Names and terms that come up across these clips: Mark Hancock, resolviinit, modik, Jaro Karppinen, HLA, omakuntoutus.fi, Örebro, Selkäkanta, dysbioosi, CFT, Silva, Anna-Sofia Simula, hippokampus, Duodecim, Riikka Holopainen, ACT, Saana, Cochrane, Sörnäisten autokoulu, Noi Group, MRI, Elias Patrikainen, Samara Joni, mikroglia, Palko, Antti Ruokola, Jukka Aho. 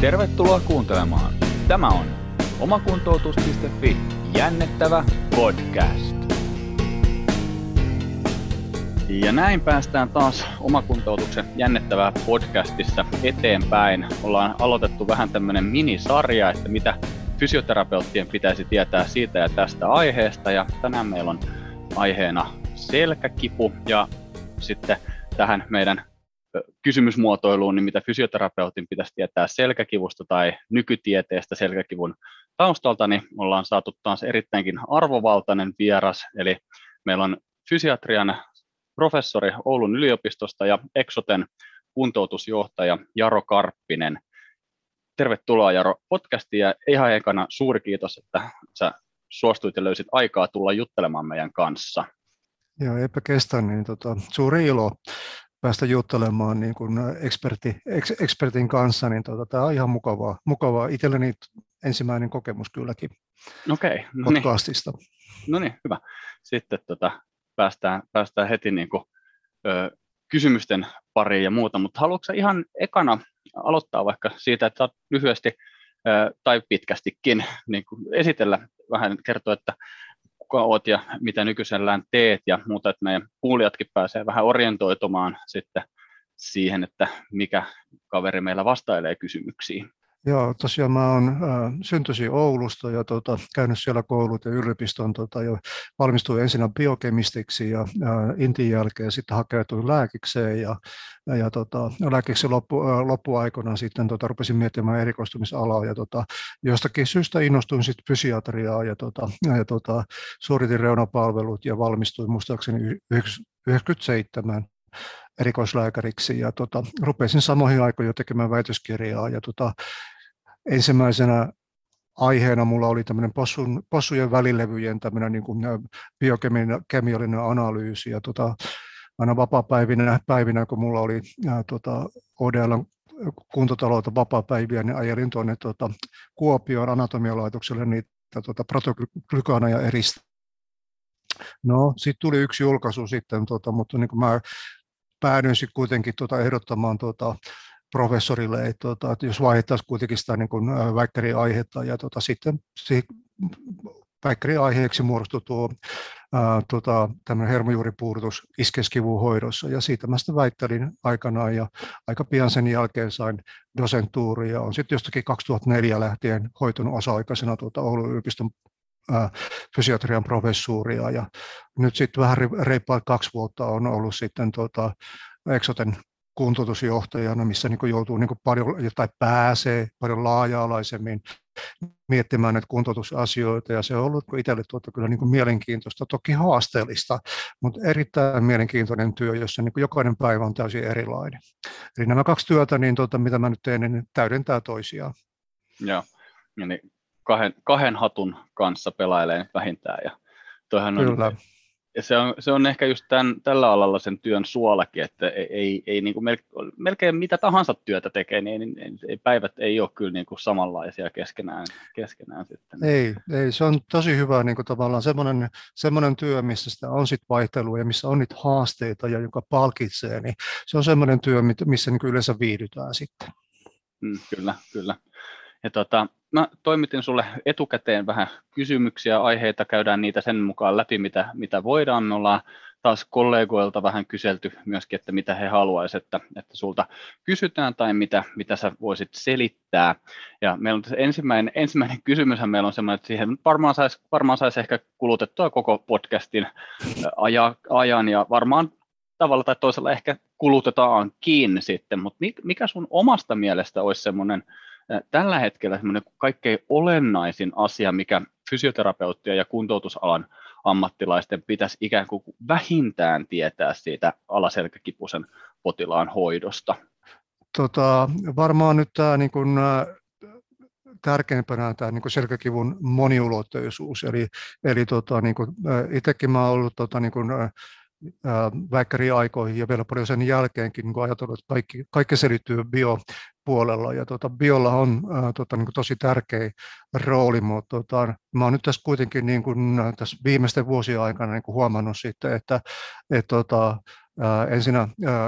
Tervetuloa kuuntelemaan. Tämä on omakuntoutus.fi jännittävä podcast. Ja näin päästään taas omakuntoutuksen jännittävää podcastissa eteenpäin. Ollaan aloitettu vähän tämmöinen minisarja, että mitä fysioterapeuttien pitäisi tietää siitä ja tästä aiheesta. Ja tänään meillä on aiheena selkäkipu ja sitten tähän meidän kysymysmuotoiluun, niin mitä fysioterapeutin pitäisi tietää selkäkivusta tai nykytieteestä selkäkivun taustalta, niin ollaan saatu taas erittäinkin arvovaltainen vieras. Eli meillä on fysiatrian professori Oulun yliopistosta ja Exoten kuntoutusjohtaja Jaro Karppinen. Tervetuloa Jaro podcastiin ja ihan ekana suuri kiitos, että sä suostuit ja löysit aikaa tulla juttelemaan meidän kanssa. Joo, eipä kestä, niin suuri ilo päästä juttelemaan niin kuin ekspertin kanssa, niin tämä on ihan mukavaa. Itselleni ensimmäinen kokemus kylläkin. Okei, podcastista. No niin, hyvä. Sitten päästään heti niin kuin, kysymysten pariin ja muuta, mutta haluatko sä ihan ekana aloittaa vaikka siitä, että saat lyhyesti tai pitkästikin niin kuin esitellä vähän, kertoa, että kuka olet ja mitä nykyisellään teet ja muuta, että meidän kuulijatkin pääsee vähän orientoitumaan sitten siihen, että mikä kaveri meillä vastailee kysymyksiin. Joo, tosiaan mä oon syntyisin Oulusta ja käynyt siellä koulut ja yliopiston, jo valmistuin ensinnä biokemistiksi ja intin jälkeen sitten hakeutuin lääkikseen ja lääkiksen loppuaikana sitten rupesin miettimään erikoistumisalaa ja jostakin syystä innostuin sitten fysiatriaa ja suoritin reunapalvelut ja valmistuin muistaakseni 97 erikoislääkäriksi ja rupesin samoihin aikoihin jo tekemään väitöskirjaa ja ensimmäisenä aiheena mulla oli tämmöinen possujen välilevyjen tämmöinen niin kuin biokemiallinen analyysi ja aina vapaapäivinä kun mulla oli ODL:n kuntotaloutta vapaapäiviä, niin ajelin tuonne Kuopion anatomialaitokselle niitä protoglykaania eristä. No, sitten tuli yksi julkaisu sitten, mutta niin kuin mä päädyin sitten kuitenkin ehdottamaan professorille, että jos vaihdettaisiin kuitenkin sitä niin kuin väikkärin aihetta, ja sitten väikkärin aiheeksi muodostui tuo tämmöinen hermojuuripuudutus iskeskivuun hoidossa, ja siitä mä sitä väittelin aikanaan, ja aika pian sen jälkeen sain dosentuuria, ja on sitten jostakin 2004 lähtien hoitunut osa-aikaisena Oulun yliopiston fysiatrian professuuria, ja nyt sitten vähän reippaat 2 vuotta on ollut sitten Exoten kuntoutusjohtajana, missä niin kuin joutuu niin kuin paljon tai pääsee paljon laaja-alaisemmin miettimään näitä kuntoutusasioita, ja se on ollut itselle kyllä niin kuin mielenkiintoista, toki haasteellista, mutta erittäin mielenkiintoinen työ, jossa niin kuin jokainen päivä on täysin erilainen. Eli nämä 2 työtä, niin mitä mä nyt teen, niin täydentää toisiaan. Joo, ja niin. Kahden hatun kanssa pelailee vähintään. Ja se on ehkä just tällä alalla sen työn suolakin, että ei niin kuin melkein mitä tahansa työtä tekee, niin päivät ei ole kyllä niin kuin samanlaisia keskenään sitten. Ei, se on tosi hyvä niin kuin tavallaan semmoinen työ, missä sitä on sit vaihtelua ja missä on niitä haasteita ja joka palkitsee, niin se on semmoinen työ, missä niin kuin yleensä viihdytään sitten. Kyllä. Ja mä toimitin sulle etukäteen vähän kysymyksiä, aiheita, käydään niitä sen mukaan läpi, mitä voidaan. Me ollaan taas kollegoilta vähän kyselty myöskin, että mitä he haluaisivat, että sulta kysytään tai mitä sä voisit selittää. Ja meillä on ensimmäinen kysymyshän meillä on semmoinen, että siihen varmaan saisi ehkä kulutettua koko podcastin ajan ja varmaan tavalla tai toisella ehkä kulutetaankin sitten, mutta mikä sun omasta mielestä olisi semmoinen tällä hetkellä semmoinen kaikkein olennaisin asia, mikä fysioterapeuttien ja kuntoutusalan ammattilaisten pitäisi ikään kuin vähintään tietää siitä alaselkäkipuisen potilaan hoidosta? Varmaan nyt tämä niin kuin tärkeimpänä tämä niin kuin selkäkivun moniulotteisuus. Eli itsekin mä olen ollut väikkäriaikoihin ja vielä paljon sen jälkeenkin niin ajatellut, että kaikki selittyy biopuolella. Ja biolla on niin kuin tosi tärkeä rooli, mutta mä oon nyt tässä kuitenkin niin kuin, tässä viimeisten vuosien aikana niin kuin huomannut sitten, että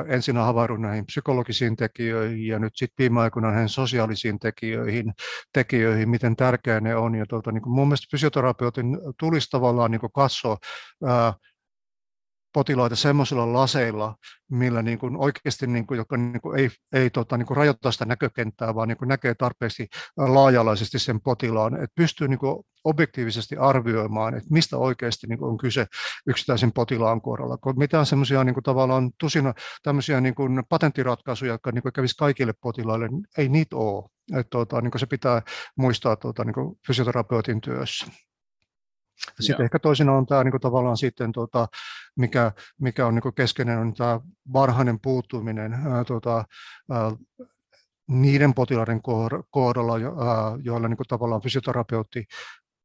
ensinnä havahdun näihin psykologisiin tekijöihin ja nyt sitten viime aikoina näihin sosiaalisiin tekijöihin, miten tärkeää ne on. Ja niin kuin mun mielestä fysioterapeutin tulisi tavallaan niin kuin katsoa potilaita semmoisilla laseilla, millä niin kuin oikeasti niin kuin, joka niin kuin ei niin kuin rajoittaa sitä näkökenttää, vaan niin kuin näkee tarpeeksi laajalaisesti sen potilaan, että pystyy niin kuin objektiivisesti arvioimaan, että mistä oikeasti niin kuin on kyse yksittäisen potilaan kohdalla. Mitään semmoisia niin kuin tavallaan tusina tämmöisiä niin kuin patenttiratkaisuja, jotka niin kuin kävisi kaikille potilaille, ei niitä ole. Että niin kuin se pitää muistaa niin kuin fysioterapeutin työssä. Sitten ehkä toisena on tämä niin kuin tavallaan sitten, mikä on niin kuin keskeinen, on tämä varhainen puuttuminen niiden potilaiden kohdalla, joilla niin kuin tavallaan fysioterapeutti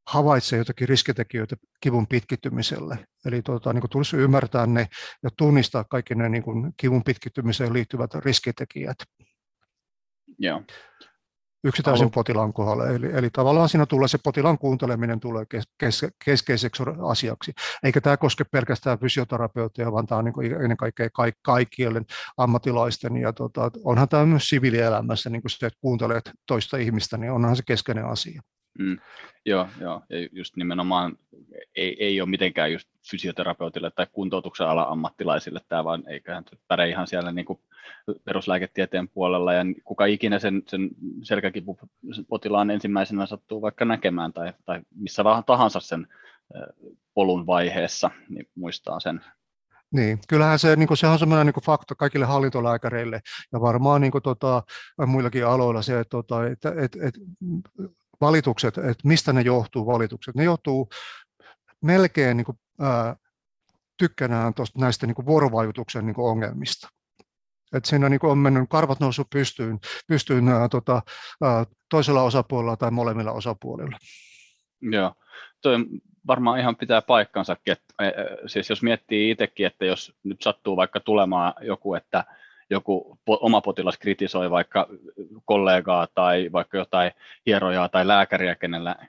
havaitsee jotakin riskitekijöitä kivun pitkittymiselle. Eli niin kuin tulisi ymmärtää ne ja tunnistaa kaikki ne niin kuin kivun pitkittymiseen liittyvät riskitekijät. Joo. Yksittäisen potilaan kohdalle. Eli tavallaan siinä tulee se potilaan kuunteleminen tulee keskeiseksi asiaksi. Eikä tämä koske pelkästään fysioterapeutteja, vaan tämä on niin ennen kaikkea kaikkien ammattilaisten. Ja onhan tämä myös siviilielämässä, niin kun se, että kuuntelet toista ihmistä, niin onhan se keskeinen asia. Mm. Joo. Ja just nimenomaan ei ole mitenkään just fysioterapeutille tai kuntoutuksen alan ammattilaisille tämä, vaan eiköhän päde ihan siellä niin kuin peruslääketieteen puolella, ja kuka ikinä sen selkäkipupotilaan ensimmäisenä sattuu vaikka näkemään tai missä vaan tahansa sen polun vaiheessa, niin muistaa sen. Niin, kyllähän se, niin kuin, sehän on semmoinen niin fakta kaikille hallintolääkäreille ja varmaan niin kuin, muillakin aloilla se, että valitukset, että mistä ne johtuu valitukset, ne johtuu melkein niin kuin, tykkänään tosta näistä niin kuin vuorovaikutuksen niin kuin ongelmista. Että siinä niin kuin on mennyt karvat noussut pystyyn toisella osapuolella tai molemmilla osapuolilla. Joo, tuo varmaan ihan pitää paikkansakin. Siis jos miettii itsekin, että jos nyt sattuu vaikka tulemaan joku, että joku oma potilas kritisoi vaikka kollegaa tai vaikka jotain hierojaa tai lääkäriä,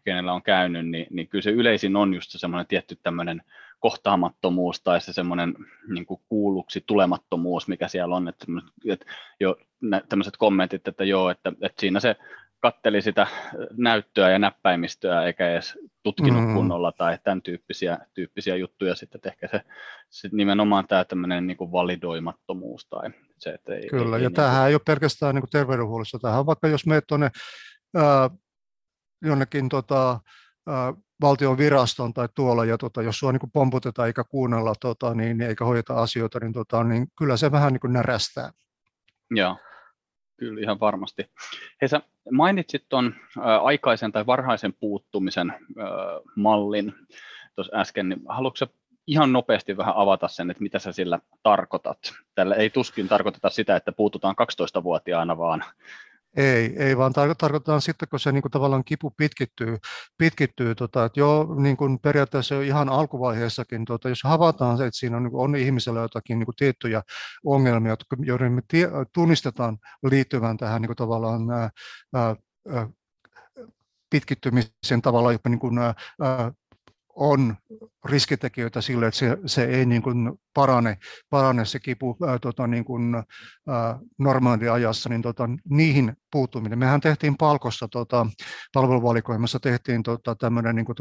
kenellä on käynyt, niin kyllä se yleisin on just semmoinen tietty tämmöinen kohtaamattomuus tai se semmoinen niin kuin kuulluksi tulemattomuus, mikä siellä on, että jo tämmöiset kommentit, että siinä se katteli sitä näyttöä ja näppäimistöä eikä edes tutkinut kunnolla tai tämän tyyppisiä juttuja sitten, että ehkä se nimenomaan tämä tämmöinen niin kuin validoimattomuus tai se, että ei... Kyllä, ei, ja niin tämähän ei ole pelkästään niin kuin terveydenhuollossa, tämähän vaikka jos menet tuonne jonnekin valtion viraston tai tuolla, ja jos sua niin pomputetaan eikä kuunnella niin, eikä hoideta asioita, niin, niin kyllä se vähän niin kuin närästää. Joo, kyllä ihan varmasti. Hei, sä mainitsit tuon aikaisen tai varhaisen puuttumisen mallin tuossa äsken, niin haluatko ihan nopeasti vähän avata sen, että mitä sä sillä tarkoitat? Tällä ei tuskin tarkoiteta sitä, että puututaan 12-vuotiaana, vaan... Ei, vaan tarkoitetaan sitten, kun se niin kuin tavallaan kipu pitkittyy että jo niin kuin periaatteessa jo ihan alkuvaiheessakin, jos havaitaan se, että siinä on, niin kuin, on ihmisellä jotakin niin kuin tiettyjä ongelmia, joiden me tunnistetaan liittyvän tähän niin kuin tavallaan pitkittymisen tavalla, jopa niin kuin, on riskitekijöitä sille, että se ei niin kuin parane se kipu niin kuin, normaaliajassa, niin niihin puuttuminen. Mehän tehtiin Palkossa, palveluvalikoimassa tehtiin tämmöinen niin kuin,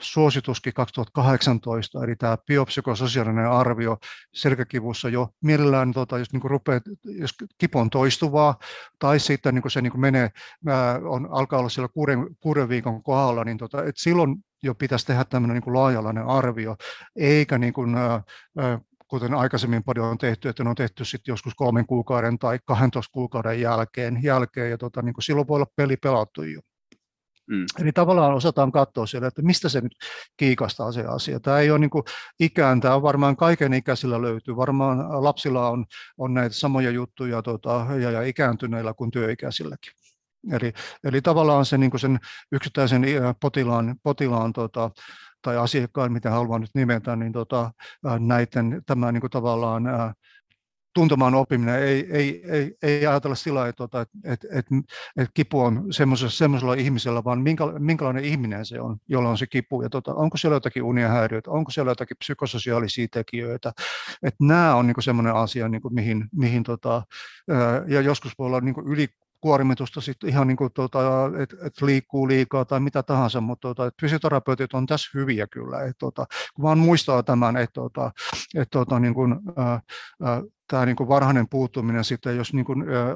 suosituskin 2018, eli tämä biopsykososiaalinen arvio selkäkivussa jo mielellään, jos, niin kuin rupeaa, jos kipu on toistuvaa, tai sitten niin kuin se niin kuin menee, alkaa olla siellä 6 viikon kohdalla, niin että silloin jo pitäisi tehdä tämmöinen niin kuin laajalainen arvio, eikä niin kuin, kuten aikaisemmin paljon on tehty, että ne on tehty sitten joskus 3 kuukauden tai 12 kuukauden jälkeen ja niin kuin silloin voi olla peli pelattu jo. Mm. Eli tavallaan osataan katsoa siellä, että mistä se nyt kiikastaa se asia. Tämä ei ole niin kuin ikään, tämä on varmaan kaiken ikäisillä löytyy. Varmaan lapsilla on näitä samoja juttuja ja ikääntyneillä kuin työikäisilläkin. Eli tavallaan se, niin kuin sen yksittäisen potilaan tai asiakkaan, mitä haluan nyt nimetä, niin näiden tämä niin tavallaan tuntemaan oppiminen ei ajatella sillä tavalla, että kipu on semmoisella ihmisellä, vaan minkälainen ihminen se on, jolla on se kipu. Ja onko siellä jotakin unihäiriöitä, onko siellä jotakin psykososiaalisia tekijöitä. Että nämä on niin semmoinen asia, niin mihin ja joskus voi olla niin ylikuormitusta, sit ihan niin että liikkuu liikaa tai mitä tahansa, mutta fysioterapeutit on tässä hyviä kyllä. Että kun vaan muistaa tämän, tämä varhainen puuttuminen sitten, jos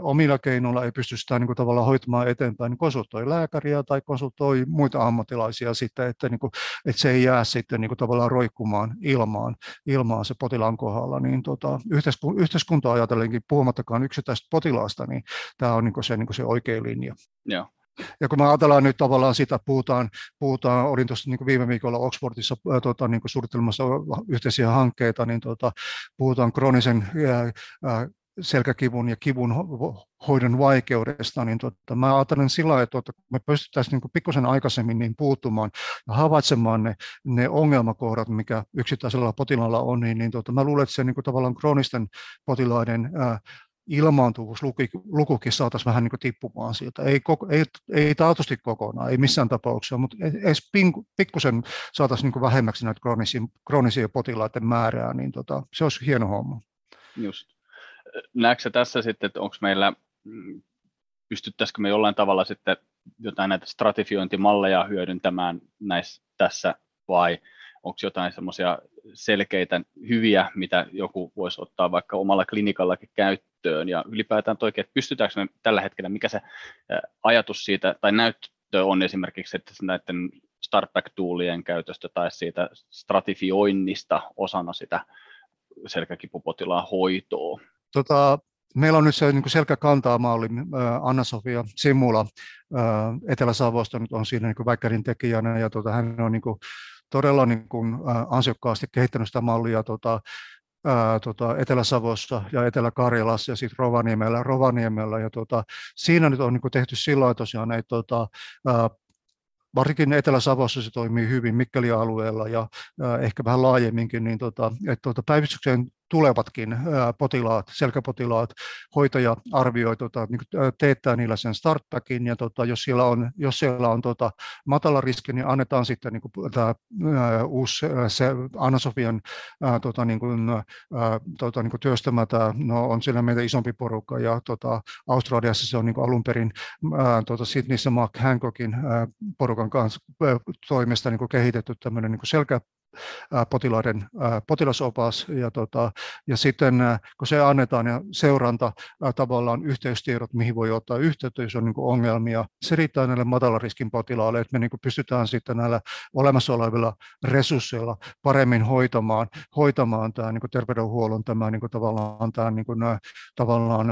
omilla keinoilla ei pysty sitä tavallaan hoitamaan eteenpäin, niin konsultoi lääkäriä tai konsultoi muita ammattilaisia sitten, että se ei jää sitten tavallaan roikkumaan ilmaan se potilaan kohdalla. Niin yhteiskuntaa ajatellenkin, puhumattakaan yksittäistä potilaasta, niin tämä on se oikea linja. Joo. Ja kun me ajatellaan nyt tavallaan sitä, puhutaan olin tuossa viime viikolla Oxfordissa suunnittelemassa yhteisiä hankkeita, niin puhutaan kroonisen selkäkivun ja kivun hoidon vaikeudesta, niin mä ajattelen sillä tavalla, että me pystyttäisiin pikkusen aikaisemmin niin puuttumaan ja havaitsemaan ne ongelmakohdat, mikä yksittäisellä potilaalla on, niin mä luulen, että se tavallaan kroonisten potilaiden ilmaantuvuuslukukin saataisiin vähän tippumaan sieltä. Ei taatusti kokonaan, ei missään tapauksessa, mutta edes pikkusen saataisiin vähemmäksi näitä kroonisia potilaiden määrää, niin se olisi hieno homma. Just. Näetkö tässä sitten, että onko meillä, pystyttäisikö me jollain tavalla sitten jotain näitä stratifiointimalleja hyödyntämään tässä vai onko jotain semmoisia selkeitä hyviä, mitä joku voisi ottaa vaikka omalla klinikallakin käyttöön ja ylipäätään oikein, että pystytäänkö me tällä hetkellä, mikä se ajatus siitä tai näyttö on esimerkiksi, että näiden Startback-toolien käytöstä tai siitä stratifioinnista osana sitä selkäkipupotilaan hoitoa? Meillä on nyt se selkäkantaa-malli, Anna-Sofia Simula Etelä-Savosta nyt on siinä väikkärin tekijänä ja hän on todella ansiokkaasti kehittänyt sitä mallia Etelä-Savossa ja Etelä-Karjalassa ja sitten Rovaniemellä. Ja siinä nyt on tehty sillä tavalla tosiaan, että varsinkin Etelä-Savossa se toimii hyvin Mikkelin alueella ja ehkä vähän laajemminkin, niin päivystykseen tulevatkin potilaat, selkäpotilaat, hoitaja arvioi, teettää niillä sen startbackin ja jos siellä on matala riski, niin annetaan sitten tämä uusi Anna-Sofian työstämä tämä, no on siellä meitä isompi porukka ja Australiassa se on alun perin Sydneyssä Mark Hancockin porukan kanssa toimesta kehitetty tämmöinen potilasopas ja sitten kun se annetaan ja seuranta tavallaan yhteystiedot, mihin voi ottaa yhteyttä, jos on ongelmia, se riittää näille matalariskin potilaille, että me pystytään sitten näillä olemassa olevilla resursseilla paremmin hoitamaan tämä terveydenhuollon tämä tavallaan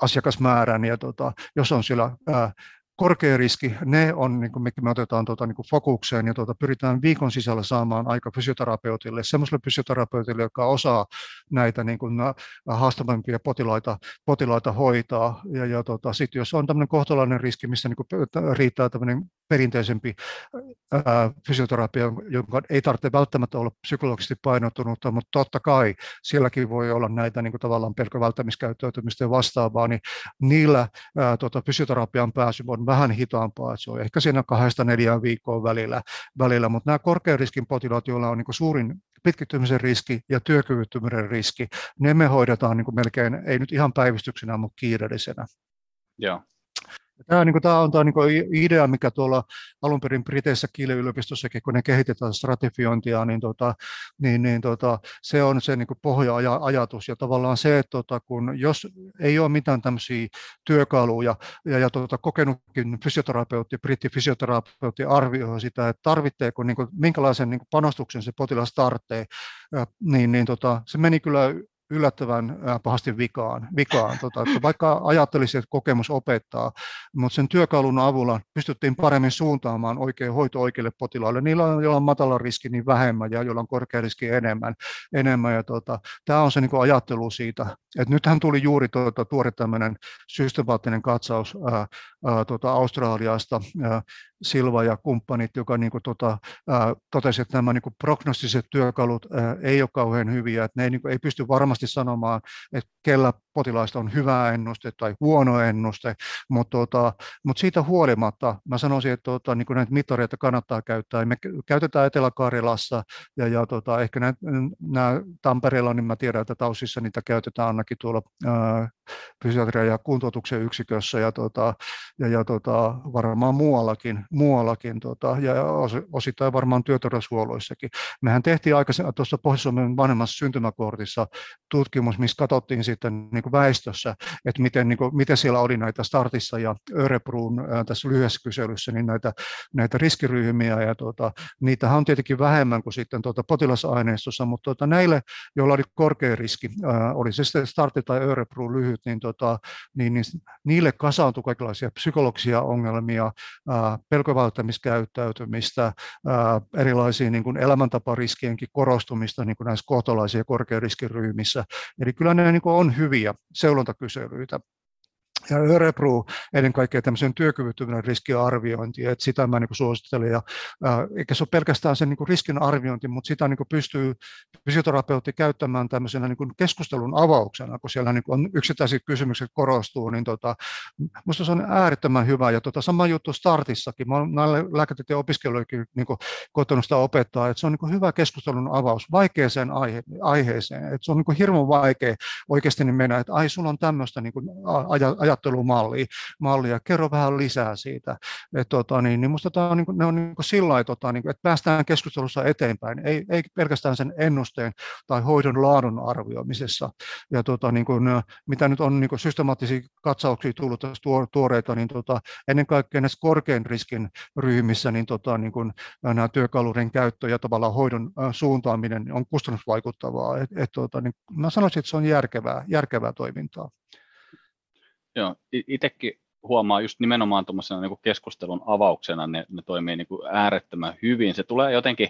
asiakasmäärän ja jos on siellä korkea riski, ne on, me otetaan fokukseen ja pyritään viikon sisällä saamaan aika fysioterapeutille, semmoiselle fysioterapeutille, joka osaa näitä haastavampia potilaita hoitaa. Ja sitten jos on tämmöinen kohtalainen riski, missä riittää tämmöinen perinteisempi fysioterapia, jonka ei tarvitse välttämättä olla psykologisesti painottunutta, mutta totta kai sielläkin voi olla näitä tavallaan pelkkä välttämiskäyttäytymistä ja vastaavaa, niin niillä fysioterapian pääsy on vähän hitaampaa, että se on ehkä siinä 2-4 viikkoa välillä, mutta nämä korkean riskin potilaat, joilla on suurin pitkittymisen riski ja työkyvyttömyyden riski, ne me hoidetaan melkein, ei nyt ihan päivystyksenä, mutta kiireellisenä. Joo. Tämä on idea, mikä tuolla alun perin Briteissä Kielen yliopistossakin, kun ne kehitetään stratifiointia, se on se pohja-ajatus. Ja tavallaan se, että jos ei ole mitään tämmöisiä työkaluja, ja kokenutkin fysioterapeutti, brittifysioterapeutti arvioi sitä, että tarvitseeko, minkälaisen panostuksen se potilas tarvitsee, se meni kyllä yllättävän pahasti vikaan. Vaikka ajattelisin, että kokemus opettaa, mutta sen työkalun avulla pystyttiin paremmin suuntaamaan oikein hoito oikeille potilaille. Niillä on, joilla on matala riski, niin vähemmän ja joilla on korkea riski enemmän. Ja tämä on se ajattelu siitä. Et nythän tuli juuri tuore tämmöinen systemaattinen katsaus Australiasta Silva ja kumppanit, joka niin kuin totesi, että nämä niin kuin prognostiset työkalut ei ole kauhean hyviä, että ne ei, niin kuin, ei pysty varmasti sanomaan, että kellä potilaista on hyvä ennuste tai huono ennuste, mutta siitä huolimatta mä sanoisin, että niin kuin näitä mittareita kannattaa käyttää. Me käytetään Etelä-Karjalassa ja ehkä nämä Tampereella, niin mä tiedän, että Tausissa niitä käytetään ainakin tuolla fysiatrian ja kuntoutuksen yksikössä ja varmaan muuallakin ja osittain varmaan työterveyshuolloissakin. Mehän tehtiin aikaisemmin tuossa Pohjois-Suomen vanhemmassa syntymäkortissa tutkimus, missä katsottiin sitten niin kuin väestössä, että miten siellä oli näitä Startissa ja Örebruun tässä lyhyessä kyselyssä niin näitä riskiryhmiä ja niitähän on tietenkin vähemmän kuin sitten potilasaineistossa, mutta näille, joilla oli korkea riski, oli se sitten Startti tai Örebruun lyhyt, niin niille kasaantui kaikenlaisia psykologisia ongelmia, pelkovälttämiskäyttäytymistä, erilaisia niin kuin elämäntapariskienkin korostumista niin kuin näissä kohtalaisia korkeariskiryhmissä. Eli kyllä ne niin kuin on hyviä seulontakyselyitä. Ja Örebro ennen kaikkea tämmöisen työkyvyttömyyden riskin arviointi, että sitä mä niin kuin suosittelen. Ja, eikä se ole pelkästään sen niin kuin riskin arviointi, mutta sitä niin kuin pystyy fysioterapeutti käyttämään tämmöisenä niin kuin keskustelun avauksena, kun siellä niin kuin on yksittäiset kysymykset korostuu, niin musta se on äärettömän hyvä. Ja sama juttu Startissakin. Mä olen näille lääketieteen opiskelijoillekin niin kuin koettanut sitä opettaa, että se on niin kuin hyvä keskustelun avaus vaikeaseen aiheeseen. Että se on niin kuin hirveän vaikea oikeasti niin mennä, että ai sulla on tämmöistä niin kuin ajattelumallia. Kerro vähän lisää siitä. Minusta ne on niin kuin sillä lailla, että päästään keskustelussa eteenpäin, ei pelkästään sen ennusteen tai hoidon laadun arvioimisessa. Ja mitä nyt on niin kuin systemaattisia katsauksia tullut tässä tuoreita, niin ennen kaikkea näissä korkean riskin ryhmissä niin kuin nämä työkaluiden käyttö ja tavallaan hoidon suuntaaminen on kustannusvaikuttavaa. Niin mä sanoisin, että se on järkevää toimintaa. Joo, itsekin huomaa just nimenomaan tuommoisena niin kuin keskustelun avauksena, ne toimii niin kuin äärettömän hyvin. Se tulee jotenkin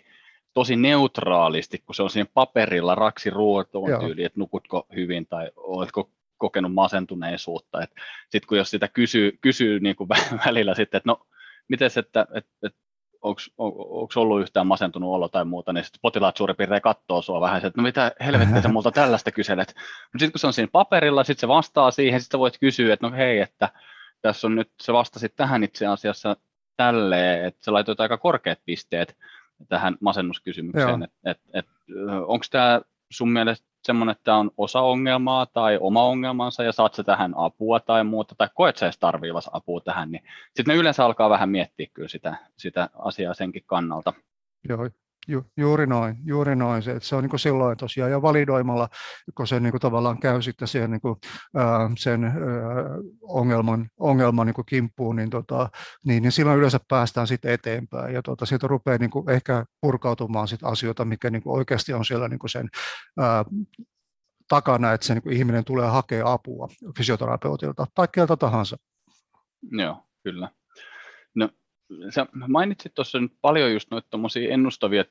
tosi neutraalisti, kun se on siinä paperilla raksiruotoon tyyliin, että nukutko hyvin tai oletko kokenut masentuneisuutta. Sitten kun jos sitä kysyy niin kuin välillä sitten, että no, mites, että onko ollut yhtään masentunut olo tai muuta, niin sitten potilaat suurin piirtein katsoo sua vähän, että no mitä helvettiä sä multa tällaista kyselet. Mutta sitten kun se on siinä paperilla, sitten se vastaa siihen, sitten voit kysyä, että no hei, että tässä on nyt, sä vastasit tähän itse asiassa tälleen, että sä laitoit aika korkeat pisteet tähän masennuskysymykseen, että onko tämä sun mielestä semmoinen, että tämä on osa ongelmaa tai oma ongelmansa ja saat sä tähän apua tai muuta, tai koet sä edes tarvitsevasi apua tähän, niin sitten ne yleensä alkaa vähän miettiä kyllä sitä asiaa senkin kannalta. Joo. Juuri noin. Se on niin kuin silloin tosiaan ja validoimalla, kun se niin kuin tavallaan käy sitten siihen niin kuin, ongelman niin kuin kimppuun, niin silloin yleensä päästään sitten eteenpäin ja siitä rupeaa niin kuin ehkä purkautumaan sit asioita, mikä niin kuin oikeasti on siellä niin kuin sen takana, että se niin kuin ihminen tulee hakea apua fysioterapeutilta tai keltä tahansa. Joo, kyllä. No. Sä mainitsit tuossa nyt paljon just noita tommosia ennustavia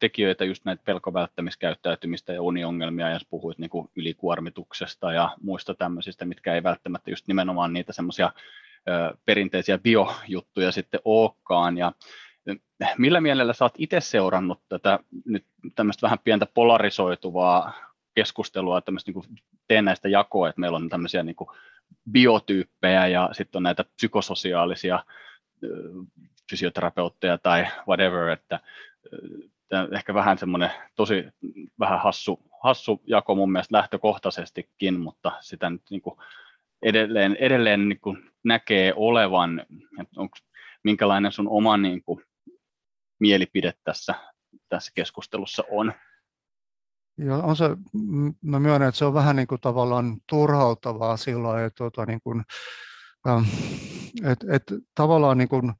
tekijöitä, just näitä pelkovälttämiskäyttäytymistä ja uniongelmia, ja puhuit niinku ylikuormituksesta ja muista tämmöisistä, mitkä ei välttämättä just nimenomaan niitä semmoisia perinteisiä biojuttuja sitten olekaan. Ja millä mielellä sä oot itse seurannut tätä nyt tämmöistä vähän pientä polarisoituvaa keskustelua, tämmöistä niinku teen näistä jakoa, että meillä on tämmöisiä niinku biotyyppejä ja sitten on näitä psykososiaalisia fysioterapeutteja tai whatever, että tämä on ehkä vähän semmoinen tosi vähän hassu jako mun mielestä lähtökohtaisestikin, mutta sitä nyt niin kuin edelleen niin kuin näkee olevan, että onko minkälainen sun oma niin kuin mielipide tässä keskustelussa on? Joo, on se, mä myönnän, että se on vähän niin kuin tavallaan turhauttavaa silloin, että niin kuin että tavallaan niin kuin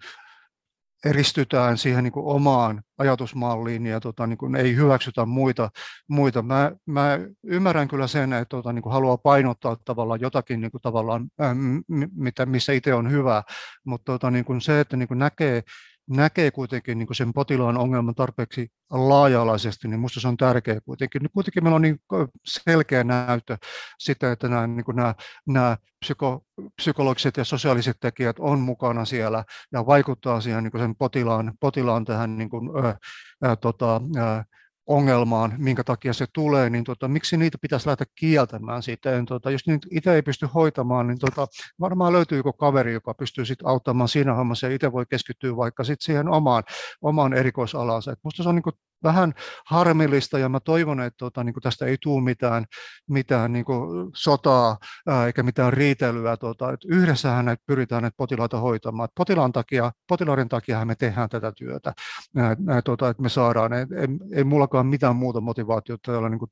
eristytään siihen niin kuin omaan ajatusmalliin ja niin kuin ei hyväksytä muita. Mä ymmärrän kyllä sen, että niin kuin haluaa painottaa tavallaan jotakin niin kuin tavallaan missä itse on hyvä, mutta niin kuin se, että niin kuin näkee näkee kuitenkin niin kuin sen potilaan ongelman tarpeeksi laaja-alaisesti, niin minusta se on tärkeää kuitenkin. Nyt kuitenkin meillä on niin selkeä näyttö sitä, että nämä psykologiset ja sosiaaliset tekijät on mukana siellä ja vaikuttaa siihen niin kuin sen potilaan tähän niin kuin, ongelmaan, minkä takia se tulee, niin miksi niitä pitäisi lähteä kieltämään siitä. Jos niitä itse ei pysty hoitamaan, niin varmaan löytyy joku kaveri, joka pystyy sit auttamaan siinä hommassa ja itse voi keskittyä vaikka sit siihen omaan erikoisalansa. Minusta se on niinku vähän harmillista ja mä toivon, että niinku tästä ei tule mitään niinku sotaa eikä mitään riitelyä. Yhdessähän näitä pyritään näitä potilaita hoitamaan. Potilaiden takia me tehdään tätä työtä, että me saadaan. Ei mullakaan mitään muuta motivaatiota jolla niinku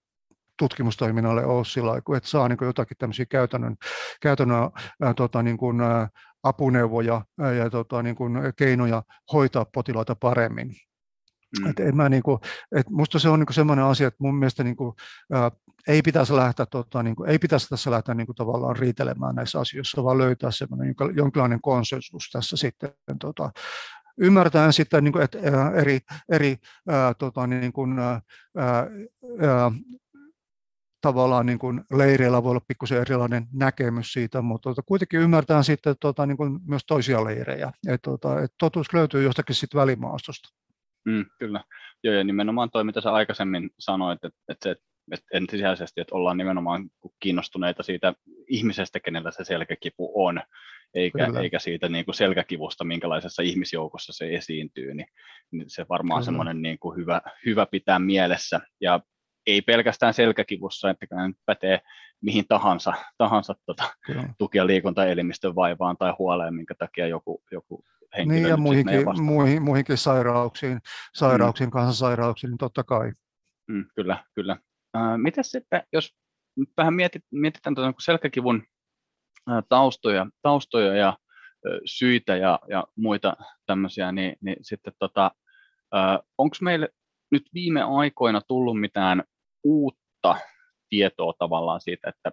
tutkimustoiminnalle ole sillä lailla, että saa niinku jotakin tämmöisiä käytännön niinku apuneuvoja ja niinku keinoja hoitaa potilaita paremmin. Musta se on niinku semmoinen asia, että mun mielestä niinku, ei pitäisi tässä lähteä niinku tavallaan riitelemään näissä asioissa, vaan löytää semmoinen jonkinlainen konsensus tässä sitten ymmärtäen sitten, että eri tavallaan niin kuin leireillä voi olla pikkusen erilainen näkemys siitä, mutta kuitenkin ymmärtää sitten niin kuin myös toisia leirejä, että totuus löytyy jostakin sitten välimaastosta. Kyllä, joo, ja nimenomaan toi, mitä sä aikaisemmin sanoit, että ensisijaisesti, että ollaan nimenomaan kiinnostuneita siitä ihmisestä, kenellä se selkäkipu on, eikä siitä niin kuin selkäkivusta, minkälaisessa ihmisjoukossa se esiintyy, niin se varmaan semmoinen niin kuin hyvä pitää mielessä. Ja ei pelkästään selkäkivussa, että ne pätee mihin tahansa tuki- ja liikuntaelimistön vaivaan tai huoleen, minkä takia joku henkilö... Niin ja muihinkin sairauksiin, kansansairauksiin, niin totta kai. Kyllä. Mitäs sitten, jos vähän mietitään selkäkivun taustoja ja syitä ja muita tämmöisiä, niin sitten onko meille nyt viime aikoina tullut mitään uutta tietoa tavallaan siitä, että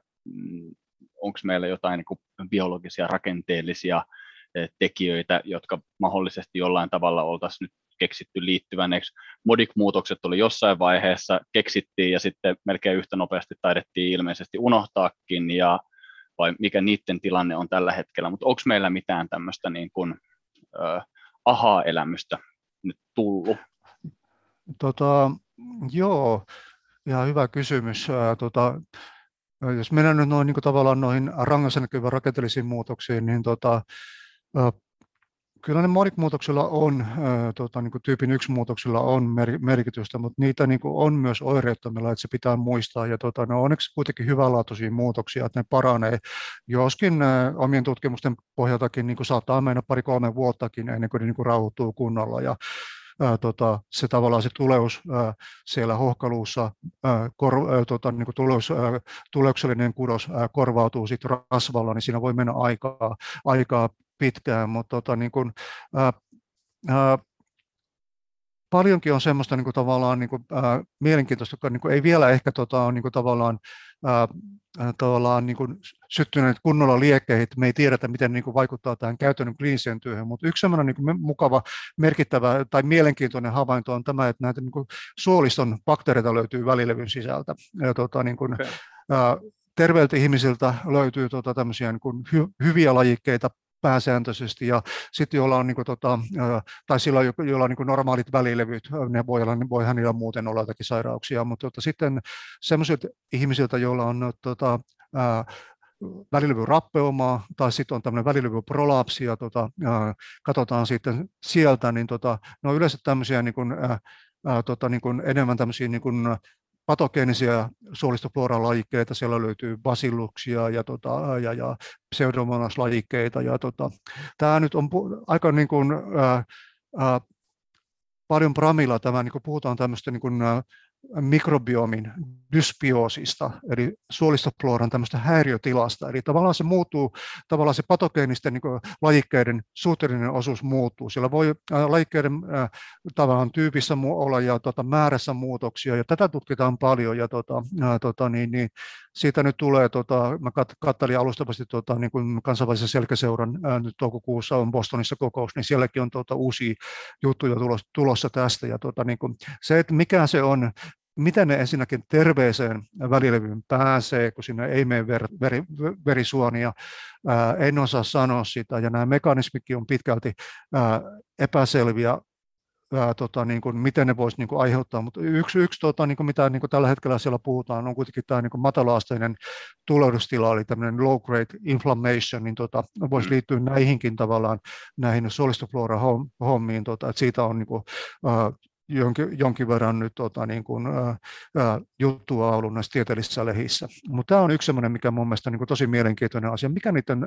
onko meillä jotain niin kuin biologisia, rakenteellisia tekijöitä, jotka mahdollisesti jollain tavalla oltaisiin nyt keksitty liittyvän, eikö modik-muutokset oli jossain vaiheessa, keksittiin ja sitten melkein yhtä nopeasti taidettiin ilmeisesti unohtaakin, ja vai mikä niiden tilanne on tällä hetkellä, mutta onko meillä mitään tämmöistä niin kuin aha-elämystä nyt tullut? Joo, ihan hyvä kysymys. Jos mennään nyt noin, niin tavallaan noihin rangaistusnäkyvän rakenteellisiin muutoksiin, niin kyllä ne modik-muutoksilla on, niin tyypin 1 muutoksilla on merkitystä, mutta niitä niin on myös oireettomilla, että se pitää muistaa. Ja ne on onneksi kuitenkin hyvänlaatuisia muutoksia, että ne paranee. Joskin omien tutkimusten pohjaltakin niin saattaa mennä 2-3 vuottakin ennen kuin ne niin rauhoittuu kunnolla. Ja se tavallaan se tuleus siellä hohkaluussa, niin kuin tuleuksellinen kudos korvautuu sit rasvalla, niin siinä voi mennä aikaa pitkään, mutta niin kuin, paljonkin on semmoista niin kuin, tavallaan niin kuin, mielenkiintoista, joka niin kuin, ei vielä ehkä on niin kuin, tavallaan niin kuin syttyneet kunnolla liekkeihin, me ei tiedetä, miten niin kuin vaikuttaa tähän käytännön kliiniseen työhön, mutta yksi sellainen niin kuin mukava, merkittävä tai mielenkiintoinen havainto on tämä, että näitä niin kuin suoliston bakteereita löytyy välilevyn sisältä. Ja, niin kuin, terveiltä ihmisiltä löytyy tämmöisiä niin kuin hyviä lajikkeita pääsääntöisesti, ja sitten jolla on, niin kuin, tai sillä, jolla on niin kuin normaalit välilevyt, voihan niillä muuten olla jotakin sairauksia, mutta sitten sellaisilta ihmisiltä, joilla on välilevyrappeumaa, tai sitten on tämmöinen välilevyprolapsi, ja katsotaan sitten sieltä, niin ne on yleensä tämmöisiä niin kuin, niin kuin enemmän tämmöisiä niin kuin patogeenisia suolistoflora-lajikkeita, siellä löytyy basilluksia ja pseudomonas-lajikkeita. Ja tämä nyt on aika niin kuin, paljon pramilla, tämä, niin kuin puhutaan tämmöistä niin kuin, mikrobiomin dysbioosista, eli suolistoflooran tämmöistä häiriötilasta. Eli tavallaan se muuttuu, tavallaan se patogeenisten niin kuin lajikkeiden suhteellinen osuus muuttuu. Siellä voi lajikkeiden tavallaan tyypissä olla ja määrässä muutoksia, ja tätä tutkitaan paljon, ja siitä nyt tulee, mä katselin alustavasti niin kuin kansainvälisen selkäseuran nyt toukokuussa on Bostonissa kokous, niin sielläkin on uusia juttuja tulossa tästä, ja niin kuin se, että mikä se on, miten ne ensinnäkin terveeseen välilevyyn pääsee, kun sinne ei mene verisuonia, en osaa sanoa sitä, ja nämä mekanismitkin on pitkälti epäselviä, niin kuin, miten ne voisi niin kuin aiheuttaa, mutta yksi niin kuin, mitä niin kuin tällä hetkellä siellä puhutaan, on kuitenkin tämä niin kuin matalaasteinen tulehdustila, eli tämmöinen low grade inflammation, niin voisi liittyä näihinkin tavallaan, näihin suolistoflooran hommiin, että siitä on niin kuin, jonkin verran nyt juttua ollut näissä tieteellisissä lehissä. Mutta tämä on yksi sellainen, mikä mun mielestä niin kuin tosi mielenkiintoinen asia. Mikä niiden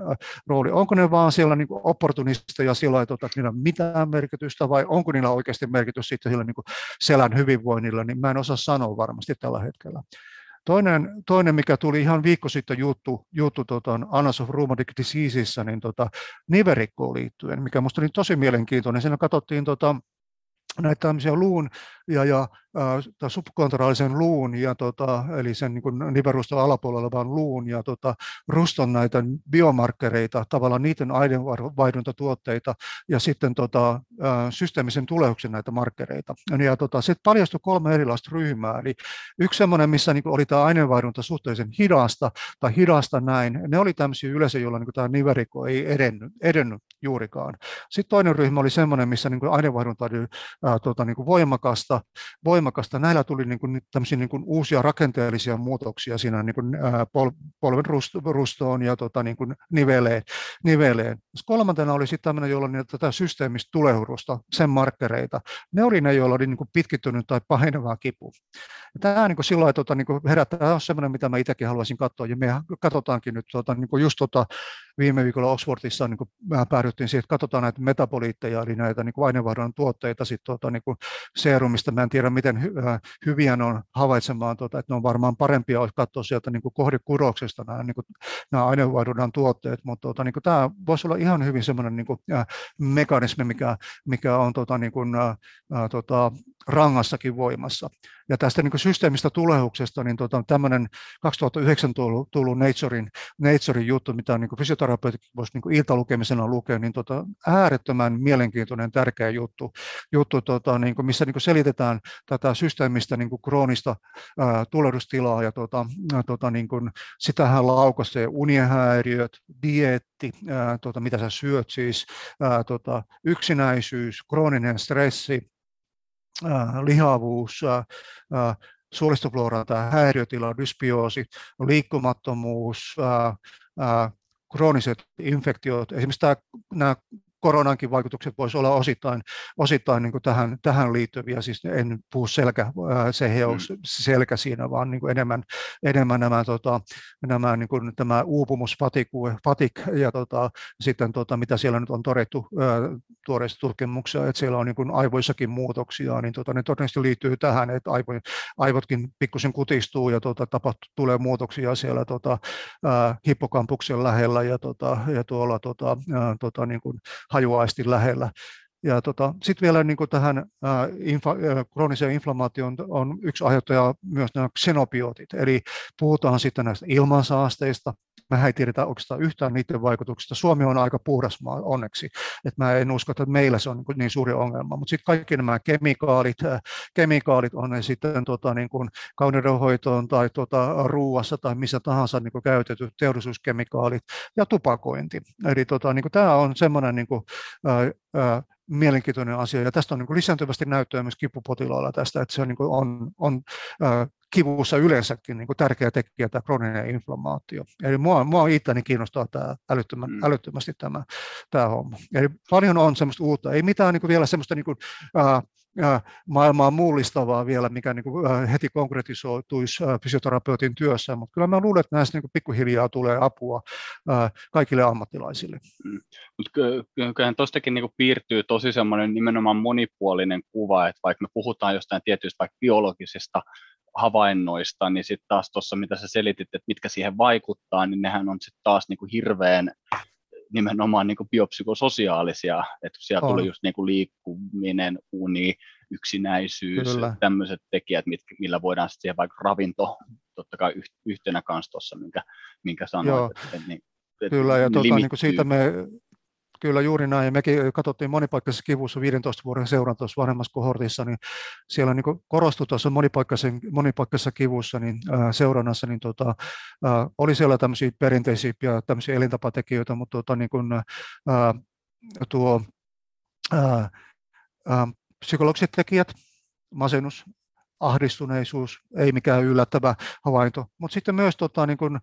rooli? Onko ne vaan siellä niin kuin opportunisteja sillä, että niillä on mitään merkitystä, vai onko niillä oikeasti merkitys sitten sillä niin kuin selän hyvinvoinnilla? Niin mä en osaa sanoa varmasti tällä hetkellä. Toinen, mikä tuli ihan viikko sitten juttu Annals of Rheumatic Diseasesissä, niin niverikkoon liittyen, mikä minusta oli tosi mielenkiintoinen. Siinä katsottiin näitä tämmöisiä luun ja subkontoraalisen luun, ja eli sen niin nivelruston alapuolella olevan luun ja ruston näitä biomarkkereita, tavallaan niiden aineenvaihduntatuotteita ja sitten systeemisen tulehduksen näitä markkereita. Ja sitten paljastui 3 erilaista ryhmää, eli yksi semmoinen, missä niin oli tämä aineenvaihdunta suhteellisen hidasta näin, ne oli tämmöisiä yleensä, joilla niin tämä niverikko ei edennyt juurikaan. Sitten toinen ryhmä oli semmoinen, missä niin aineenvaihdunta oli niin voimakasta. Näillä tuli niin kuin, tämmöisiä niin kuin, uusia rakenteellisia muutoksia siinä niin kuin, polven rustoon ja niin kuin, niveleen. Kolmantena oli sitten tämmöinen, jolla oli tätä systeemistä tulehdusta, sen markkereita. Ne oli ne, joilla oli niin kuin, pitkittynyt tai pahenevaa kipua. Tämä niin kuin, sillä lailla, herättää on semmoinen, mitä mä itsekin haluaisin katsoa, ja me katsotaankin nyt niin kuin, just viime viikolla Oxfordissa niin kuin, päädyttiin siihen, että katsotaan näitä metaboliitteja, eli näitä niin kuin, aineenvaihdunnan tuotteita sitten niin kuin, seerumista. Mä en tiedä, miten hyviä ne on havaitsemaan, että ne on varmaan parempia olisi katsoa sieltä niin kuin kohdekudoksesta nämä aineenvaihdunnan tuotteet, mutta niin kuin, tämä voisi olla ihan hyvin semmoinen niin kuin, mekanismi, mikä on niin kuin, rangassakin voimassa. Ja tästä niin kuin systeemistä tulehduksesta, niin tämmöinen 2009 tullut Naturein juttu, mitä niin kuin fysioterapeutit voisi niin kuin iltalukemisena lukea, niin äärettömän mielenkiintoinen, tärkeä juttu niin kuin, missä niin kuin selitetään tätä systeemistä niin kuin kroonista tulehdustilaa, ja niin kuin, sitähän laukaisee unihäiriöt, dieetti, mitä sä syöt siis, yksinäisyys, krooninen stressi, lihavuus, suolistoflooran tämä häiriötila, dysbioosi, liikkumattomuus, krooniset infektiot, esimerkiksi nämä koronankin vaikutukset voisivat olla osittain niin kuin tähän liittyviä, siis en puhu selkä siinä, vaan niin kuin enemmän nämä niin kuin tämä uupumus, fatigue ja sitten mitä siellä nyt on todettu tuoreissa tutkimuksissa, että siellä on niin kuin aivoissakin muutoksia, niin ne todennäköisesti liittyy tähän, että aivotkin pikkusen kutistuu ja tulee muutoksia siellä hippokampuksen lähellä ja tuolla niin kuin hajuaistin lähellä. Ja sitten vielä niin kuin tähän krooniseen inflammaatioon on yksi aiheuttaja myös nämä xenobiootit, eli puhutaan sitten näistä ilmansaasteista. Mä ei tiedetä oikeastaan yhtään niiden vaikutuksista. Suomi on aika puhdas maa onneksi, että mä en usko, että meillä se on niin suuri ongelma, mutta sitten kaikki nämä kemikaalit on ne sitten niin kuin kauneudenhoitoon tai ruuassa tai missä tahansa niin kuin käytetyt teollisuuskemikaalit ja tupakointi. Eli niin kuin, tämä on semmoinen niin kuin, mielenkiintoinen asia, ja tästä on niin kuin lisääntyvästi näyttöä myös kipupotilailla tästä, että se on, niin kuin on kivussa yleensäkin niin kuin tärkeä tekijä tämä krooninen inflammaatio. Eli minua itseäni kiinnostaa tämä älyttömästi tämä homma. Eli paljon on semmoista uutta, ei mitään niin kuin vielä semmoista niin kuin, maailmaa mullistavaa vielä, mikä niin kuin heti konkretisoituisi fysioterapeutin työssä, mutta kyllä mä luulen, että näistä niin pikkuhiljaa tulee apua kaikille ammattilaisille. Mutta kyllähän tuostakin niin piirtyy tosi semmoinen nimenomaan monipuolinen kuva, että vaikka me puhutaan jostain tietyistä vaikka biologisista havainnoista, niin sitten taas tuossa, mitä sä selitit, että mitkä siihen vaikuttaa, niin nehän on sitten taas niin kuin hirveän nimenomaan niin kuin biopsykososiaalisia, että siellä tuli just niin kuin liikkuminen, uni, yksinäisyys, tämmöiset tekijät, millä voidaan sitten siihen vaikka ravinto, totta kai yhtenä kanssa tuossa, minkä sanoit, että kyllä, ja niin kuin siitä me... Kyllä juuri näin, ja mekin katsottiin monipaikkaisessa kivussa 15 vuoden seuranta tuossa vanhemmassa kohortissa, niin siellä niin korostui tuossa monipaikkaisessa kivussa niin, seurannassa, niin oli siellä tämmöisiä perinteisiä ja tämmöisiä elintapatekijöitä, mutta niin kuin, psykologiset tekijät, masennus, ahdistuneisuus, ei mikään yllättävä havainto, mutta sitten myös niin kun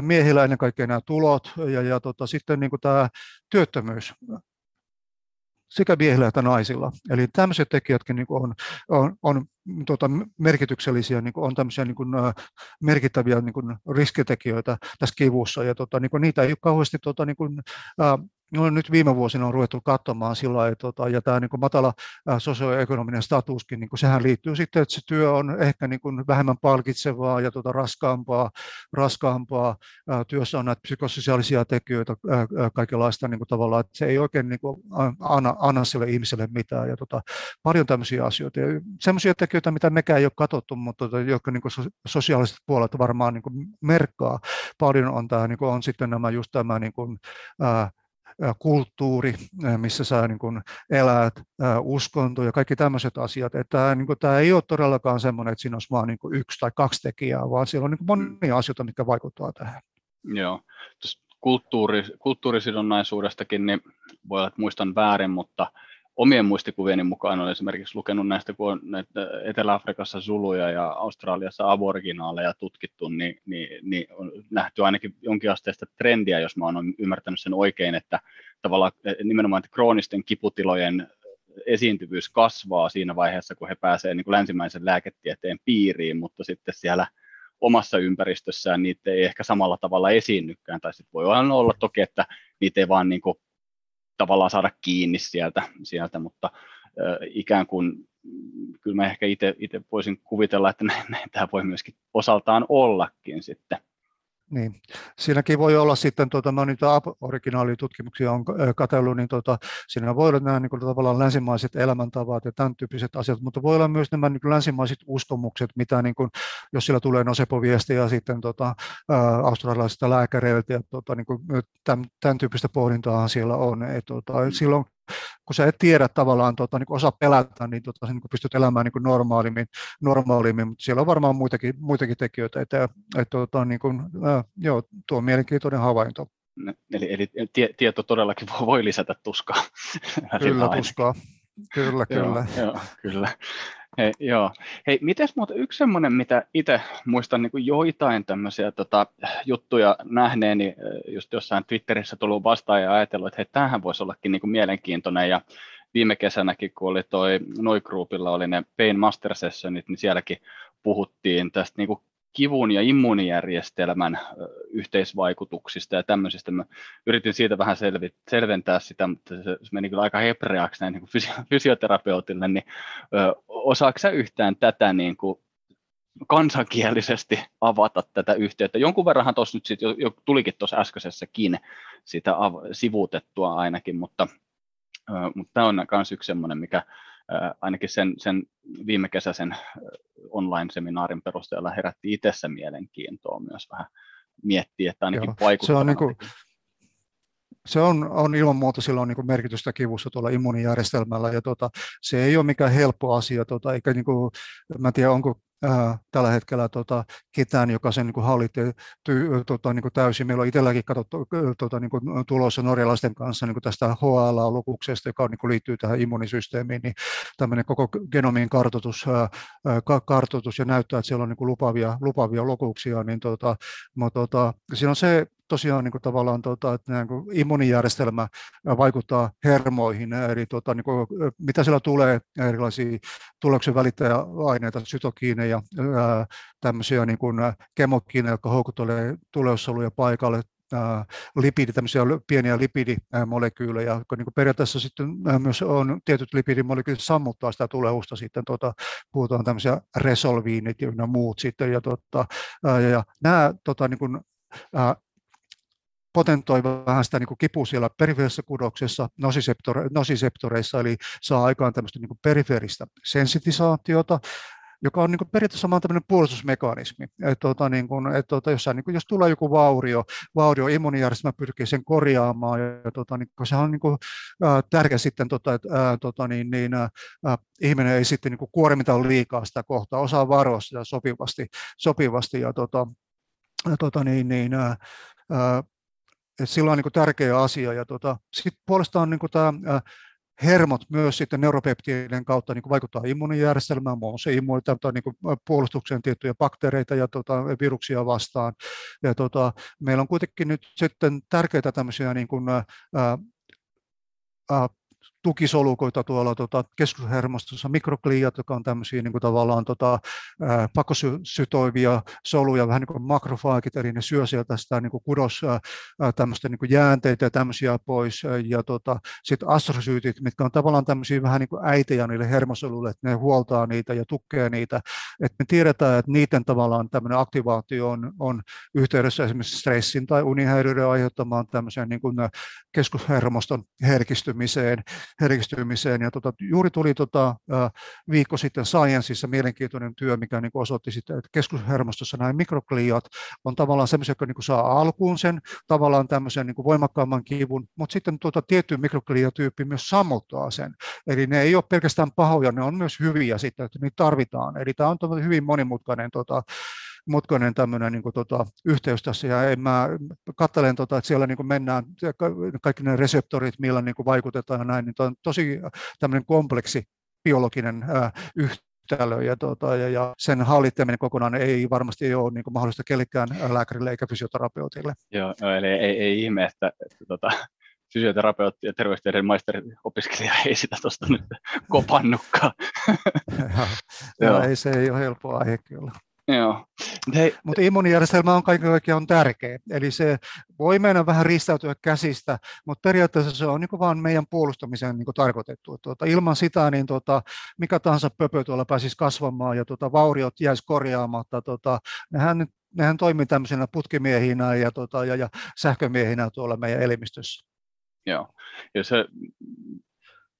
miehillä ennen kaikkea nämä tulot ja sitten niin kun tämä työttömyys sekä miehillä että naisilla. Eli tämmöiset tekijätkin niin kun on merkityksellisiä, niin kun on tämmöisiä niin kun merkittäviä niin kun riskitekijöitä tässä kivussa, ja niin kun niitä ei ole kauheasti... niin kun, nyt viime vuosina on ruvettu katsomaan sillä lailla, ja tämä matala sosioekonominen statuskin, sehän liittyy sitten, että se työ on ehkä vähemmän palkitsevaa ja raskaampaa. Työssä on näitä psykososiaalisia tekijöitä, kaikenlaista tavallaan, että se ei oikein anna sille ihmiselle mitään. Ja paljon tämmöisiä asioita. Sellaisia tekijöitä, mitä mekään ei ole katsottu, mutta jotka sosiaaliset puolet varmaan merkkaa. Paljon on tämä, on sitten nämä just tämä... kulttuuri, missä sä niin kun elät, uskonto ja kaikki tämmöiset asiat. Että niin kun, tämä ei ole todellakaan semmoinen, että siinä olisi vain niin kun yksi tai kaksi tekijää, vaan siellä on niin kun monia asioita, mitkä vaikuttavat tähän. Joo. Kulttuurisidonnaisuudestakin niin voi olla, että muistan väärin, mutta omien muistikuvieni mukaan olen esimerkiksi lukenut näistä, kun on näitä Etelä-Afrikassa zuluja ja Australiassa aboriginaaleja tutkittu, niin on nähty ainakin jonkinasteista trendiä, jos mä olen ymmärtänyt sen oikein, että tavallaan nimenomaan että kroonisten kiputilojen esiintyvyys kasvaa siinä vaiheessa, kun he pääsevät niin kuin länsimäisen lääketieteen piiriin, mutta sitten siellä omassa ympäristössään niitä ei ehkä samalla tavalla esiinnykään, tai sitten voi olla toki, että niitä ei vaan niin kuin tavallaan saada kiinni sieltä, mutta ikään kuin kyllä mä ehkä itse voisin kuvitella, että näin tämä voi myöskin osaltaan ollakin sitten. Niin. Siinäkin voi olla sitten, mä niitä originaalitutkimuksia on katsellut, niin siinä voi olla nämä niin kuin, tavallaan länsimaiset elämäntavat ja tämän tyyppiset asiat, mutta voi olla myös nämä niin kuin, länsimaiset uskomukset, mitä niin kuin, jos sillä tulee nosepoviestejä sitten australialaisista lääkäreiltä ja niin kuin, tämän tyyppistä pohdintaa siellä on. Silloin kun sä et tiedä tavallaan, niin osaa pelätä, niin sä niin pystyt elämään niin normaalimmin, mutta siellä on varmaan muitakin tekijöitä, joo, tuo on mielenkiintoinen havainto. Eli tieto todellakin voi lisätä tuskaa. Kyllä tuskaa, kyllä. Joo. Hei, joo. Hei, mites muuta yksi semmoinen, mitä itse muistan niin kuin joitain tämmöisiä juttuja nähneeni, just jossain Twitterissä tullut vastaan ja ajatellut, että hei, tämähän voisi ollakin niin kuin mielenkiintoinen, ja viime kesänäkin, kun oli toi Noi Groupilla oli ne Pain Master Sessionit, niin sielläkin puhuttiin tästä niin kuin kivun ja immuunijärjestelmän yhteisvaikutuksista ja tämmöisistä. Mä yritin siitä vähän selventää sitä, mutta se meni kyllä aika hepreaksi näin niin kuin fysioterapeutille. Niin, osaatko sä yhtään tätä niin kuin kansankielisesti avata tätä yhteyttä? Jonkun verranhan tuossa nyt sit jo tulikin tuossa äskeisessäkin sitä sivuutettua ainakin, mutta tämä on myös yksi semmoinen, mikä ainakin sen viime kesäisen online-seminaarin perusteella herätti itsessä mielenkiintoa myös vähän miettiä, että ainakin vaikuttaa. Se on ilman muuta, sillä on niin kuin merkitystä kivussa tuolla immuunijärjestelmällä, ja se ei ole mikään helppo asia, eikä niin kuin, mä en tiedä, onko tällä hetkellä ketään, joka sen niin hallitsee niin täysin. Meillä on itselläkin katsottu niin tulossa norjalaisten kanssa niin tästä HLA-lukuksesta, joka niin liittyy tähän immunisysteemiin, niin tämmöinen koko genomin kartoitus, ja näyttää, että siellä on niin lupaavia lukuuksia. Niin, mutta siinä on se tosiaan niin kuin tavallaan että niin kuin immuunijärjestelmä vaikuttaa hermoihin, eli niin kuin, mitä siellä tulee, erilaisia tuloksen välittäjäaineita, sytokiineja, tämmöisiä niin kuin kemokiineja, jotka houkuttelee tuleussoluja paikalle, lipidi, tämmöisiä pieniä lipidimolekyylejä, jotka niin periaatteessa sitten myös on tietyt lipidimolekyylit sammuttaa sitä tuleusta sitten, puhutaan tämmöisiä resolviinit ja muut sitten, ja nämä niin kuin, potentoi vähän sitä niin kuin kipua siellä perifeerisessä kudoksessa nosiseptoreissa, eli saa aikaan tämmöistä niin kuin perifeeristä sensitisaatiota, joka on niin kuin periaatteessa samaan tämmöinen puolustusmekanismi. Jos tulee joku vaurio immuunijärjestelmä pyrkii sen korjaamaan, ja se on niin kuin, tärkeä sitten, ihminen ei sitten niin kuin kuormita liikaa sitä kohtaa, osaa varoa sitä sopivasti ja sillä on niin kuin tärkeä asia, ja sitten puolestaan niin kuin tämä hermot myös sitten neuropeptiiden kautta niin kuin vaikuttaa immuunijärjestelmään, muun muassa puolustukseen tiettyjä bakteereita ja viruksia vastaan. Ja meillä on kuitenkin nyt sitten tärkeitä tämmöisiä niin kuin, tukisolukoita tuolla keskushermostossa, mikroglia, jotka on tämmöisiä niin kuin tavallaan pakosytoivia soluja, vähän niin kuin makrofaagit, eli ne syö sieltä sitä niin kuin kudos tämmöistä niin kuin jäänteitä ja tämmöisiä pois, ja sitten astrosyytit, mitkä on tavallaan tämmöisiä vähän niin kuin äitejä niille hermosoluille, että ne huoltaa niitä ja tukee niitä, että me tiedetään, että niiden tavallaan tämmöinen aktivaatio on yhteydessä esimerkiksi stressin tai unihäiriöiden aiheuttamaan tämmöiseen niin kuin keskushermoston herkistymiseen. Ja juuri tuli viikko sitten Scienceissa mielenkiintoinen työ, mikä niin kuin osoitti sitä, että keskushermostossa nämä mikrogliat on tavallaan semmoisia, jotka niin kuin saa alkuun sen tavallaan tämmöisen niin kuin voimakkaamman kivun, mutta sitten tietty mikrogliatyyppi myös sammuttaa sen. Eli ne ei ole pelkästään pahoja, ne on myös hyviä sitten, että niitä tarvitaan. Eli tämä on hyvin monimutkainen tämmöinen niin kuin, yhteys tässä, ja mä katselen, että siellä niin kuin mennään, kaikki ne reseptorit, millä niin kuin vaikutetaan ja näin, niin on tosi tämmöinen kompleksi biologinen yhtälö, ja sen hallittaminen kokonaan ei varmasti ole niin kuin mahdollista kellekään lääkärille eikä fysioterapeutille. Joo, no, eli ei ihme, että fysioterapeutti ja terveystiedon maisteriopiskelija ei sitä tuosta nyt kopannutkaan. Joo, ei, se ei ole helppo aihe kyllä. Mutta immuunijärjestelmä on kaiken kaikkiaan tärkeä, eli se voi mennä vähän ristäytyä käsistä, mutta periaatteessa se on niin vain meidän puolustamiseen niin tarkoitettu. Ilman sitä niin mikä tahansa pöpö tuolla pääsisi kasvamaan ja vauriot jäisi korjaamatta. Nehän toimii tämmöisenä putkimiehinä ja sähkömiehinä tuolla meidän elimistössä. Joo, ja se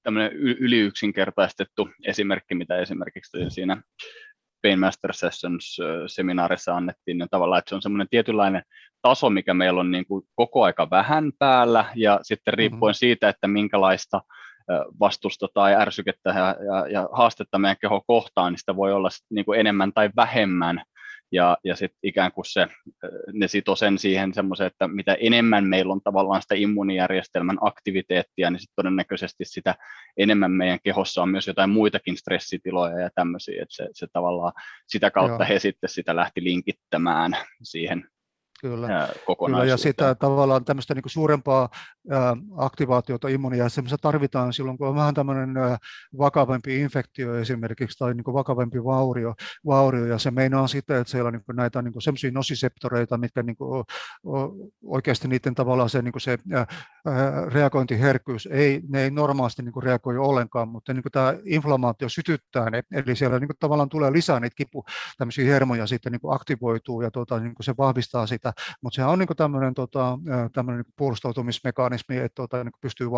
tämmöinen yliyksinkertaistettu esimerkki, mitä esimerkiksi siinä Pain Master Sessions-seminaarissa annettiin, niin tavallaan, että se on semmoinen tietynlainen taso, mikä meillä on niin kuin koko aika vähän päällä, ja sitten riippuen siitä, että minkälaista vastusta tai ärsykettä ja haastetta meidän keho kohtaan, niin sitä voi olla niin kuin enemmän tai vähemmän, ja sitten ikään kuin ne sitoo sen siihen semmoisen, että mitä enemmän meillä on tavallaan sitä immuunijärjestelmän aktiviteettia, niin sitten todennäköisesti sitä enemmän meidän kehossa on myös jotain muitakin stressitiloja ja tämmöisiä, että se tavallaan sitä kautta He sitten sitä lähti linkittämään siihen. Kyllä, ja sitä tavallaan tämmöistä niin kuin suurempaa aktivaatiota immuunijärjestelmässä tarvitaan silloin, kun on vähän tämmöinen vakavampi infektio esimerkiksi tai niin kuin vakavampi vaurio, ja se meinaa sitä, että siellä on niin kuin näitä niin kuin semmoisia nosiseptoreita, mitkä niin kuin oikeasti niiden tavallaan reagointiherkkyys, ne ei normaalisti niin kuin reagoi ollenkaan, mutta niin kuin tämä inflamaatio sytyttää ne, eli siellä niin kuin tavallaan tulee lisää niitä kipu, tämmöisiä hermoja sitten niin kuin aktivoituu, ja niin kuin se vahvistaa sitä. Mutta sehän on niinku tämmöinen niinku puolustautumismekanismi, että niinku pystyy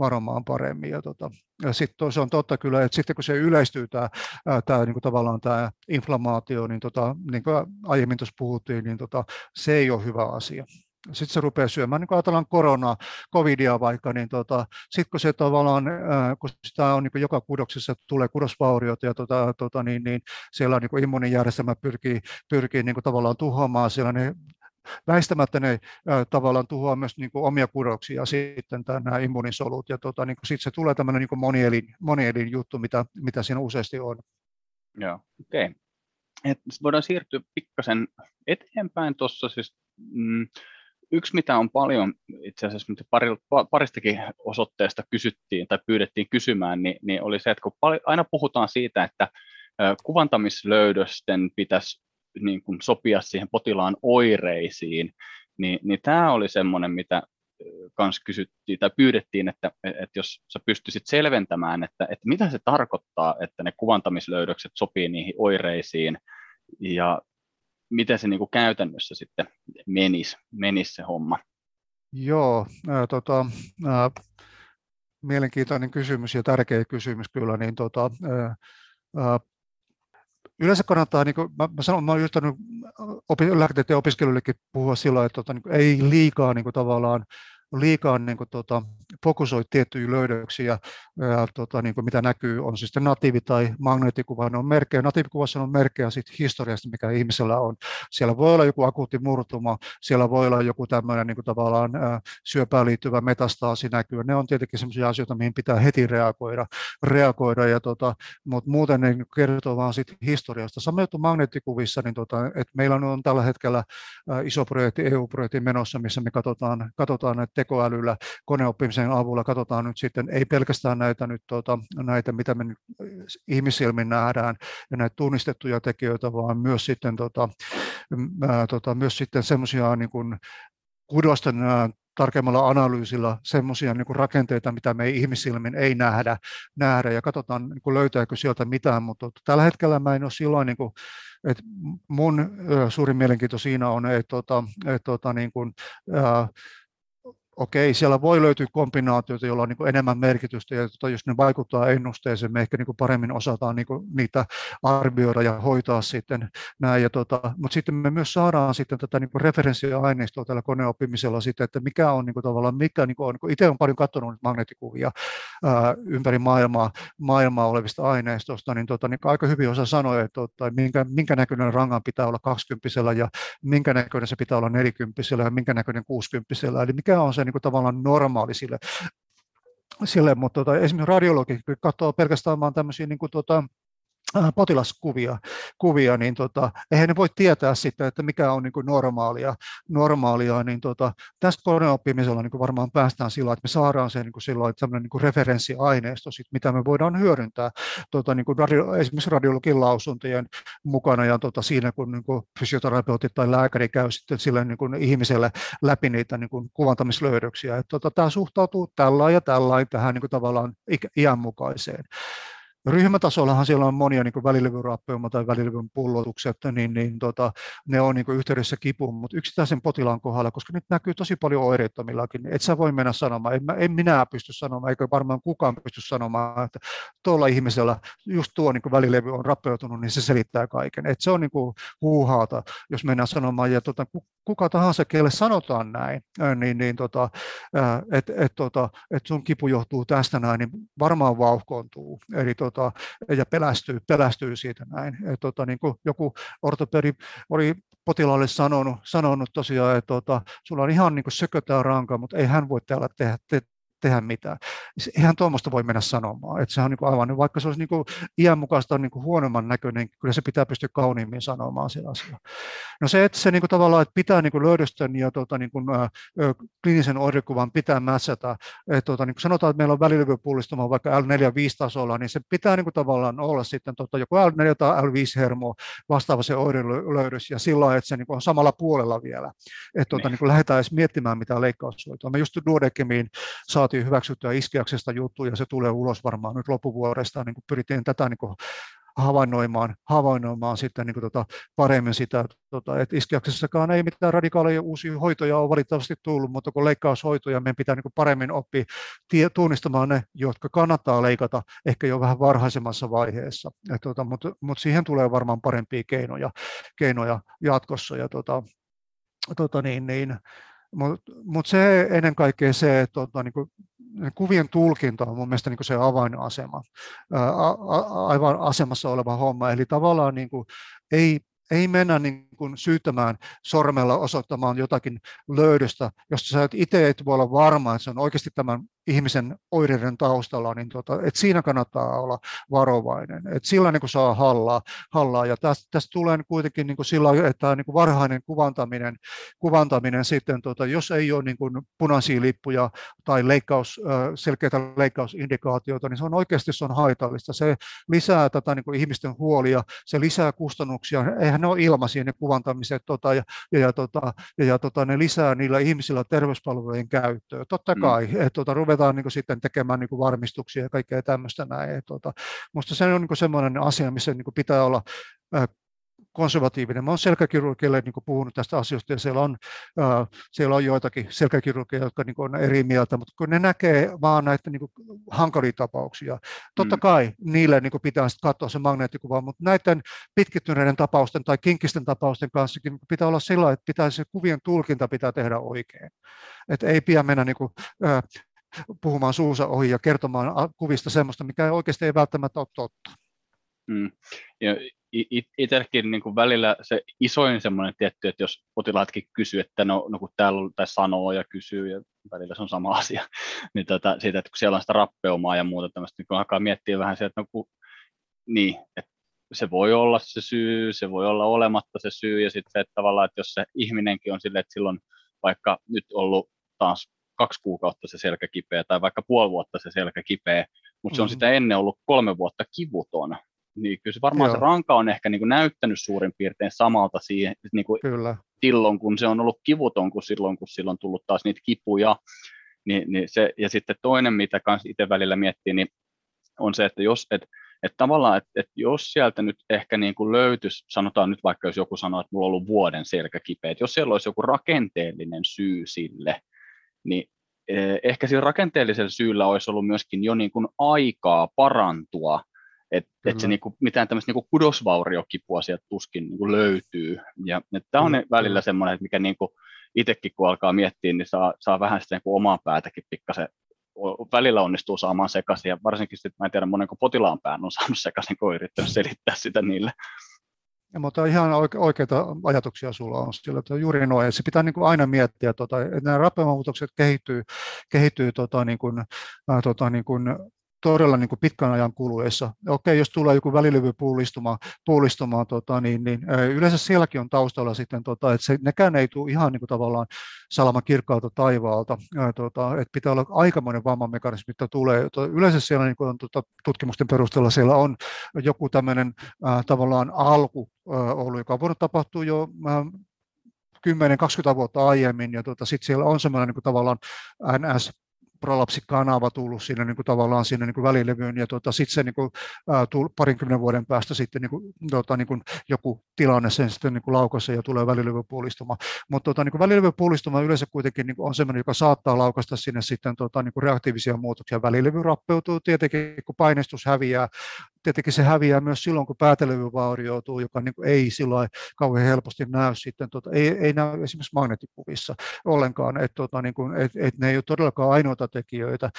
varomaan paremmin. Ja sitten se on totta kyllä, että sitten kun se yleistyy tämä niinku tavallaan tämä inflamaatio, niin niinku aiemmin tuossa puhuttiin, niin se ei ole hyvä asia. Sitten se rupeaa syömään, niin kun ajatellaan koronaa, covidia vaikka, niin sitten kun se tavallaan, kun sitä on niin joka kudoksessa, tulee kudosvauriot ja niin siellä niin immuunijärjestelmä pyrkii niin tavallaan tuhoamaan siellä ne. Väistämättä ne tavallaan tuhoaa myös niin kuin omia kudoksia sitten nämä immuunisolut, ja niin sitten se tulee tämmöinen niin monielin juttu, mitä siinä useasti on. Joo, okei. Okay. Voidaan siirtyä pikkasen eteenpäin tuossa siis. Yksi, mitä on paljon, itse asiassa paristakin osoitteesta kysyttiin tai pyydettiin kysymään, niin oli se, että kun aina puhutaan siitä, että kuvantamislöydösten pitäisi niin kuin sopia siihen potilaan oireisiin, niin tämä oli semmoinen, mitä kans kysyttiin tai pyydettiin, että jos sä pystyisit selventämään, että mitä se tarkoittaa, että ne kuvantamislöydökset sopii niihin oireisiin ja miten se niin kuin käytännössä sitten menisi se homma? Joo, mielenkiintoinen kysymys ja tärkeä kysymys kyllä. Niin, yleensä kannattaa, niin kuin mä olen yrittänyt lääketieteen opiskelijoillekin puhua sillä, että ei liikaa niin kuin, tavallaan fokusoi tiettyjä löydöksiä, niin kuin mitä näkyy, on siis natiivi- tai magneettikuva, ne on merkkejä. Natiivikuvassa on merkkejä siitä historiasta, mikä ihmisellä on. Siellä voi olla joku akuutti murtuma, siellä voi olla joku tämmöinen niin kuin tavallaan syöpään liittyvä metastaasi näkyy. Ne on tietenkin sellaisia asioita, mihin pitää heti reagoida ja, mutta muuten ne kertoo vaan siitä historiasta. Samoin magneettikuvissa, niin, että meillä on tällä hetkellä iso projekti, EU-projekti menossa, missä me katsotaan näitä tekoälyllä, koneoppimisen avulla katsotaan nyt sitten, ei pelkästään näitä mitä me nyt ihmisilmin nähdään ja näitä tunnistettuja tekijöitä, vaan myös sitten, myös sitten semmoisia niin kuin kudosten tarkemmalla analyysillä semmoisia niin kuin rakenteita, mitä me ihmisilmin ei nähdä ja katsotaan, niin kuin löytääkö sieltä mitään, mutta tällä hetkellä mä en ole silloin, niin kuin, että mun suurin mielenkiinto siinä on, että niin kuin, okei, siellä voi löytyä kombinaatioita, joilla on niin kuin enemmän merkitystä, ja jos ne vaikuttaa ennusteeseen, me ehkä niin kuin paremmin osataan niin kuin niitä arvioida ja hoitaa sitten näin. Ja mutta sitten me myös saadaan sitten tätä niin kuin referenssiaineistoa tällä koneoppimisella sitten, että mikä on niin kuin tavallaan, itse olen paljon katsonut magneettikuvia ympäri maailmaa olevista aineistosta, niin, niin aika hyvin osa sanoa, että minkä näköinen rangan pitää olla 20-sellä, ja minkä näköinen se pitää olla 40-sellä, ja minkä näköinen 60-sellä, eli mikä on se niin kuin tavallaan normaali sille, mutta esimerkiksi radiologi katsoo pelkästään vaan tämmöisiä niin kuin potilaskuvia, niin eihän ne voi tietää sitä, että mikä on niin kuin normaalia, niin tässä koneoppimisella niin kuin varmaan päästään sillä, että me saadaan se niin kuin silloin tämmöinen niin kuin referenssiaineisto, sit, mitä me voidaan hyödyntää niin kuin esimerkiksi radiologin lausuntojen mukana ja siinä, kun niin kuin fysioterapeutit tai lääkäri käy sitten sille niin kuin ihmiselle läpi niitä niin kuin kuvantamislöydöksiä, että tämä suhtautuu tällain tähän niin kuin tavallaan iänmukaiseen. Ryhmätasollahan siellä on monia niin välilevyrappeuma tai välilevyn pullotukset, ne on niin yhteydessä kipuun, mutta yksittäisen potilaan kohdalla, koska nyt näkyy tosi paljon oireettomillakin, et sä voi mennä sanomaan, en minä pysty sanomaan, eikä varmaan kukaan pysty sanomaan, että tuolla ihmisellä just tuo niin välilevy on rappeutunut, niin se selittää kaiken. Et se on niin huuhaata, jos mennään sanomaan, ja kuka tahansa, kelle sanotaan näin, että sun kipu johtuu tästä näin, niin varmaan vauhkoontuu. Eli ja pelästyy siitä näin. Niin kuin joku ortopedi oli potilaalle sanonut tosiaan, että sulla on ihan niin kuin sökötää ranka, mutta ei hän voi täällä tehdä mitään. Eihän tuommoista voi mennä sanomaan. Että se on niin kuin aivan, vaikka se olisi niin kuin iän mukaista niin kuin huonomman näköinen, kyllä se pitää pystyä kauniimmin sanomaan sen asian. No se, että se niin kuin tavallaan, että pitää niin kuin löydösten ja niin kuin kliinisen oirekuvan pitää mätsätä. Niin kuin sanotaan, että meillä on välilevypullistuma vaikka L4-5-tasolla, niin se pitää niin kuin tavallaan olla sitten joku L4 tai L5-hermo vastaava se oirelöydös ja sillä lailla, että se niin kuin on samalla puolella vielä. Että niin kuin lähdetään edes miettimään mitään leikkaushoitoa. Me just duodekemiin saatiin hyväksyttyä iskiaksesta juttu ja se tulee ulos varmaan nyt loppuvuodesta, niin pyrittiin tätä niin havainnoimaan sitten niin paremmin sitä, että iskiaksessakaan ei mitään radikaaleja uusia hoitoja ole valitettavasti tullut, mutta kun leikkaushoitoja, meidän pitää niin paremmin oppia tunnistamaan ne, jotka kannattaa leikata ehkä jo vähän varhaisemmassa vaiheessa, mutta siihen tulee varmaan parempia keinoja jatkossa. Ja mutta se ennen kaikkea se, että kuvien tulkinta on mun mielestä se avainasema, aivan asemassa oleva homma, eli tavallaan ei mennä kuin syytämään sormella, osoittamaan jotakin löydöstä, josta sä itse et voi olla varma, että se on oikeasti tämän ihmisen oireiden taustalla, niin että siinä kannattaa olla varovainen. Että sillä niin kuin saa hallaa. Ja tästä tulee kuitenkin niin kuin sillä, että niin kuin varhainen kuvantaminen sitten, jos ei ole niin kuin punaisia lippuja tai selkeitä leikkausindikaatioita, niin se on oikeasti se on haitallista. Se lisää tätä niin kuin ihmisten huolia, se lisää kustannuksia. Eihän ne ole ilmaisia ne kuvantamiset ne lisää niillä ihmisillä terveyspalvelujen käyttöä. Totta kai, että ruvetaan niin kuin sitten tekemään niin kuin varmistuksia ja kaikkea tämmöistä näin. Minusta se on niin kuin sellainen asia, missä niin kuin pitää olla konservatiivinen. Mä oon selkäkirurgille niin kuin puhunut tästä asiasta, ja siellä on joitakin selkäkirurgeja, jotka niin kuin on eri mieltä, mutta kun ne näkee vaan näitä niin kuin hankalia tapauksia, totta kai niille niin kuin pitää sitten katsoa se magneettikuva, mutta näiden pitkittyneiden tapausten tai kinkkisten tapausten kanssa pitää olla sillä, että se kuvien tulkinta pitää tehdä oikein. Et ei pidä mennä niin kuin puhumaan suunsa ohi ja kertomaan kuvista semmoista, mikä oikeasti ei välttämättä ole totta. Ja itsekin niin kuin välillä se isoin semmoinen tietty, että jos potilaatkin kysyy, että no kun täällä on, tai sanoo ja kysyy, ja välillä se on sama asia, niin siitä, että kun siellä on sitä rappeumaa ja muuta tämmöistä, niin kun alkaa miettiä vähän sieltä, että että se voi olla se syy, se voi olla olematta se syy, ja sitten se, että tavallaan, että jos se ihminenkin on silleen, että silloin vaikka nyt ollut taas 2 kuukautta se selkä kipeä tai vaikka puoli vuotta se selkä kipeä, mutta se on sitä ennen ollut 3 vuotta kivutona. Niin kyllä se varmaan se ranka on ehkä niin kuin näyttänyt suurin piirtein samalta siihen, niin kuin silloin, kun se on ollut kivuton, kun silloin on tullut taas niitä kipuja. Niin se, ja sitten toinen, mitä kanssa itse välillä miettii, niin on se, että jos sieltä nyt ehkä niin kuin löytyisi, sanotaan nyt vaikka jos joku sanoo, että mulla on ollut vuoden selkä kipeä, että jos siellä olisi joku rakenteellinen syy sille, niin ehkä sillä rakenteellisella syyllä olisi ollut myöskin jo niin kuin aikaa parantua, että se niin kuin, mitään tämmöistä niin kuin kudosvauriokipua sieltä tuskin niin kuin löytyy. Ja tämä on välillä semmoinen, mikä niin kuin itsekin kun alkaa miettiä, niin saa vähän sitä niin kuin omaa päätäkin pikkasen. Välillä onnistuu saamaan sekaisin, ja varsinkin sitten, mä en tiedä monenko potilaan pään on saanut sekaisin, kun on yrittänyt selittää sitä niille. Ja, mutta ihan oikeita ajatuksia sulla on sillä, että juuri noin. Se pitää niin kuin aina miettiä, että nämä rappeumamuutokset kehittyy todella niin kuin pitkän ajan kuluessa. Okei, jos tulee joku välilevy puullistuma, niin yleensä sielläkin on taustalla sitten, että nekään ei tule ihan niin kuin tavallaan salaman kirkkaalta taivaalta. Että pitää olla aikamoinen vammamekanismi, mitä tulee. Yleensä siellä niin kuin on, tutkimusten perusteella siellä on joku tämmöinen tavallaan alku ollut, joka on voinut tapahtua jo 10-20 vuotta aiemmin, ja sitten siellä on semmoinen niin kuin tavallaan NS prolapsikanava tullut siinä niin kuin tavallaan siinä niin kuin välilevyyn, ja sitten se niin kuin, 20 vuoden päästä sitten niin kuin, joku tilanne sen sitten niin kuin laukaisee ja tulee välilevypuolistuma. Mutta niin kuin välilevypuolistuma yleensä kuitenkin niin kuin on sellainen, joka saattaa laukaista sinne sitten niin kuin reaktiivisia muutoksia. Välilevy rappeutuu tietenkin, kun paineistus häviää. Tietenkin se häviää myös silloin, kun päätelevy vaurioituu, joka niin kuin ei silloin kauhean helposti näy sitten, ei näy esimerkiksi magneettikuvissa ollenkaan, että niin kuin, et ne ei ole todellakaan ainoita tekijöitä,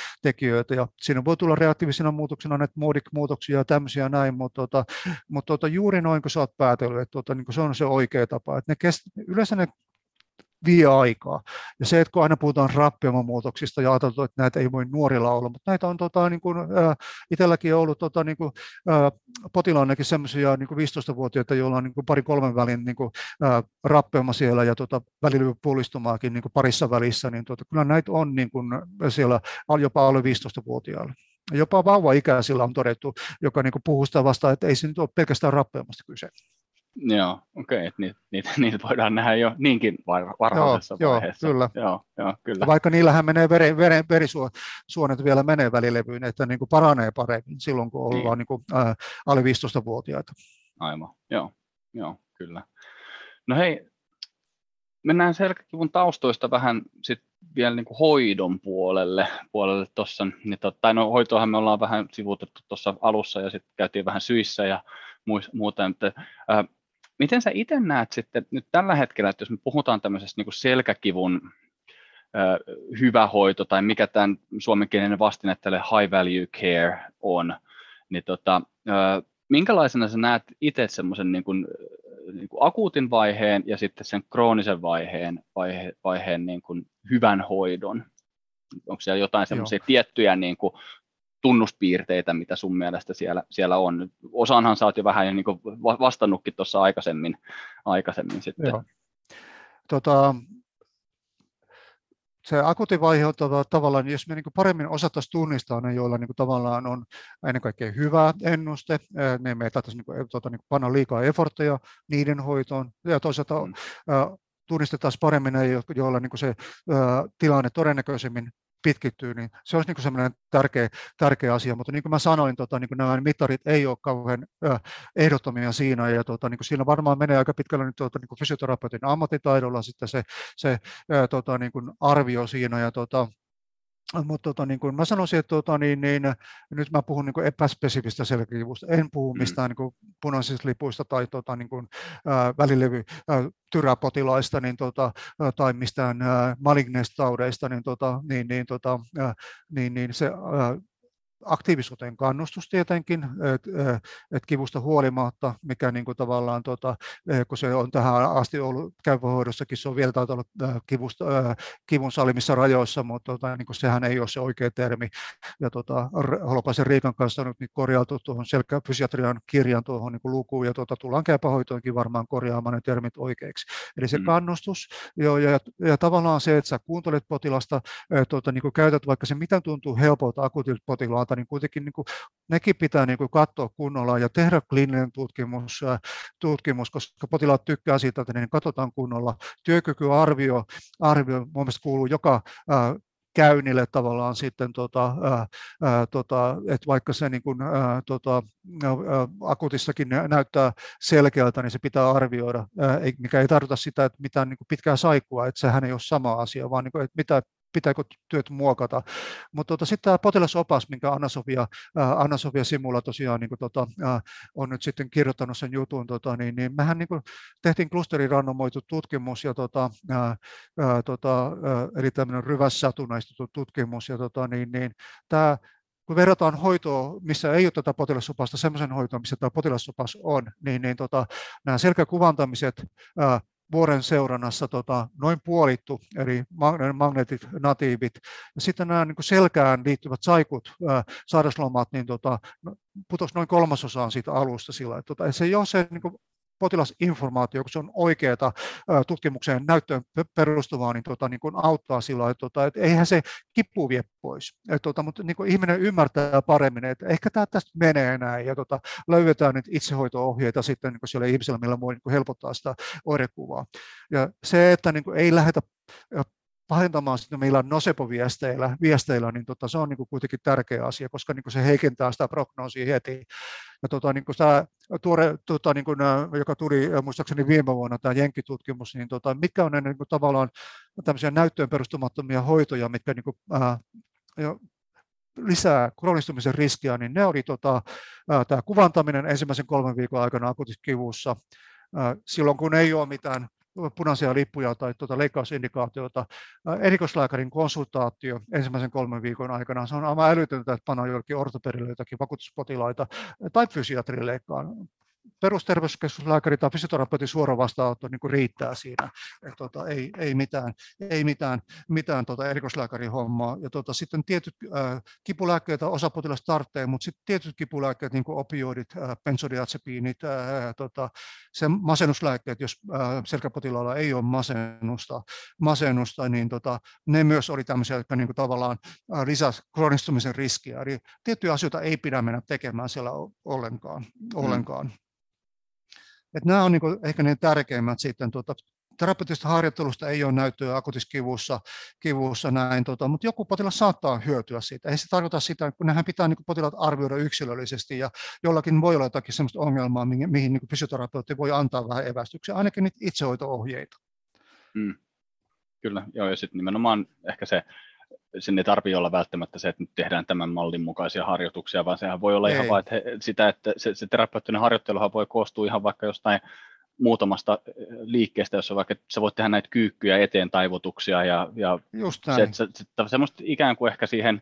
ja siinä voi tulla reaktiivisena muutoksena näitä moodikmuutoksia ja tämmöisiä näin, mutta juuri noin, kun sä oot päätellyt, että niin kuin se on se oikea tapa, että yleensä ne vie aikaa. Ja se, että kun aina puhutaan rappeumamuutoksista ja ajatellaan, että näitä ei voi nuorilla olla, mutta näitä on itselläkin ollut potilaannekin sellaisia 15-vuotiaita, joilla on 2-3 välin rappeuma siellä ja välilevypuolistumaakin parissa välissä, niin kyllä näitä on siellä jopa alle 15-vuotiailla. Jopa vauvaikäisillä on todettu, joka puhuu sitä vastaan, että ei se nyt ole pelkästään rappeumasta kyse. Joo, okei, että niitä voidaan nähdä jo niinkin varhaisessa vaiheessa. Kyllä. Kyllä. Vaikka niillähän menee verisuonet vielä menee välilevyyn, että niin kuin paranee paremmin silloin, kun ollaan niin kuin alle 15-vuotiaita. Aivan, joo, kyllä. No hei, mennään selkäkivun taustoista vähän sitten vielä niin kuin hoidon puolelle tuossa. Tai no hoitoahan me ollaan vähän sivuutettu tuossa alussa ja sitten käytiin vähän syissä ja muuta. Miten sä itse näet sitten nyt tällä hetkellä, että jos me puhutaan tämmöisestä niin kuin selkäkivun hyvä hoito tai mikä tämän suomenkielinen vastine tälle high value care on, niin minkälaisena sä näet itse semmoisen niin kuin niin kuin akuutin vaiheen ja sitten sen kroonisen vaiheen niin kuin hyvän hoidon? Onko siellä jotain semmoisia tiettyjä niin kuin tunnuspiirteitä, mitä sun mielestä siellä on? Osaanhan sä oot jo vähän niin kuin vastannutkin tuossa aikaisemmin sitten. Joo. Se akuutin vaihe on tavallaan, jos me paremmin osattaisiin tunnistaa ne, joilla tavallaan on ennen kaikkea hyvä ennuste, niin me ei tahtaisi panna liikaa efortteja niiden hoitoon. Ja toisaalta tunnistetaan paremmin ne, joilla se tilanne todennäköisemmin pitkittyy, niin se olisi sellainen tärkeä asia, mutta niin kuin mä sanoin, nämä mittarit ei ole kauhean ehdottomia siinä, ja siinä varmaan menee aika pitkälle nyt fysioterapeutin ammattitaidolla sitten se arvio siinä, ja mutta mä sanoisin, että nyt mä puhun epäspesifistä selkäkivusta, en puhu mistään punaisista lipuista tai välilevytyräpotilaista tai mistään maligneista taudeista, se aktiivisuuteen kannustus tietenkin, että kivusta huolimatta, mikä niin kuin tavallaan, kun se on tähän asti ollut käypähoidossakin, se on vielä taitaa olla kivun salimissa rajoissa, mutta niin kuin sehän ei ole se oikea termi. Ja Holopaisen Riikan kanssa nyt niin korjautui tuohon selkäfysiatrian kirjan tuohon niin kuin lukuun, ja tullaan käypähoitoinkin varmaan korjaamaan ne termit oikeiksi. Eli se kannustus, ja tavallaan se, että sä kuuntelet potilasta, niin kuin käytät, vaikka se mitä tuntuu helpolta akuutilta potilaata, niin kuitenkin niin kuin, nekin pitää niin kuin, katsoa kunnolla ja tehdä kliininen tutkimus, koska potilaat tykkää siitä, että ne katsotaan kunnolla. Työkykyarvio mun mielestä kuuluu joka käynnille tavallaan sitten, että vaikka se niin kuin, akuutissakin näyttää selkeältä, niin se pitää arvioida, mikä ei tarkoita sitä, että mitään niin kuin pitkää saikua, että sehän ei ole sama asia, vaan niin kuin, että mitä pitääkö työt muokata. Mutta sitten tämä potilasopas, minkä Anna-Sofia Simula tosiaan on nyt sitten kirjoittanut sen jutun, niin mehän tehtiin klusterirandomoitu tutkimus, ja eli tämmöinen ryvässatunnaistettu tutkimus, ja tämä, kun verrataan hoitoa, missä ei ole tätä potilasopasta, semmoisen hoitoon, missä tämä potilasopas on, niin nämä selkäkuvantamiset vuoren seurannassa noin puolittu, eli magneetit, natiivit, ja sitten nämä niin kuin selkään liittyvät saikut, sairaslomat, niin putosi noin 3/3 siitä alusta sillä, että se ei ole se niin kuin potilasinformaatio, kun se on oikeaa tutkimukseen näyttöön perustuvaa, niin, niin kuin auttaa sillä, että eihän se kipu vie pois. Mutta niin kuin ihminen ymmärtää paremmin, että ehkä tämä tästä menee näin, ja löydetään nyt itsehoito-ohjeita sitten niin sille ihmiselle, millä voi niin helpottaa sitä oirekuvaa. Ja se, että niin kuin ei lähdetä pahentamaan sitä meillä nosepoviesteillä, niin se on niin kuin kuitenkin tärkeä asia, koska niin kuin se heikentää sitä prognoosia heti. Ja tämä tuore, joka tuli muistaakseni viime vuonna, tämä jenkkitutkimus, niin mitkä on ne niin kuin tavallaan tämmöisiä näyttöön perustumattomia hoitoja, mitkä niin kuin, lisää kronistumisen riskiä, niin ne oli tämä kuvantaminen ensimmäisen 3 viikon aikana akuutiskivussa, silloin kun ei ole mitään punaisia lippuja tai leikkausindikaatioita, erikoislääkärin konsultaatio ensimmäisen 3 viikon aikana. Se on aivan älytöntä, että pannaan jollekin ortopedille jotakin vakuutuspotilaita tai fysiatrin leikkaan. Perusterveyskeskuslääkäri tai fysioterapeutin suora vastaanotto niin kuin riittää siinä. Ei mitään erikoislääkärin hommaa. Ja sitten tietyt kipulääkkeitä osa potilasta tarvitsee, mutta sitten tietyt kipulääkkeet, niin kuin opioidit, benzodiazepiinit, sen masennuslääkkeet, jos selkäpotilaalla ei ole masennusta, niin ne myös oli tämmöisiä, jotka niin kuin tavallaan lisäsi kroonistumisen riskiä. Eli tiettyjä asioita ei pidä mennä tekemään siellä ollenkaan. Että nämä on niin kuin ehkä ne tärkeimmät sitten. Terapeuttista harjoittelusta ei ole näyttöä akuutiskivussa näin, mutta joku potilas saattaa hyötyä siitä. Ei se tarkoita sitä, kun nehän pitää niin kuin potilaat arvioida yksilöllisesti, ja jollakin voi olla jotakin sellaista ongelmaa, mihin niin kuin fysioterapeutti voi antaa vähän evästyksiä, ainakin niitä itsehoito-ohjeita. Kyllä, joo, ja sitten nimenomaan ehkä se, sen ei tarvitse olla välttämättä se, että nyt tehdään tämän mallin mukaisia harjoituksia, vaan sehän voi olla ihan vaan että se terapeuttinen harjoitteluhan voi koostua ihan vaikka jostain muutamasta liikkeestä, jossa vaikka sä voit tehdä näitä kyykkyjä, eteen taivutuksia ja semmoista ikään kuin ehkä siihen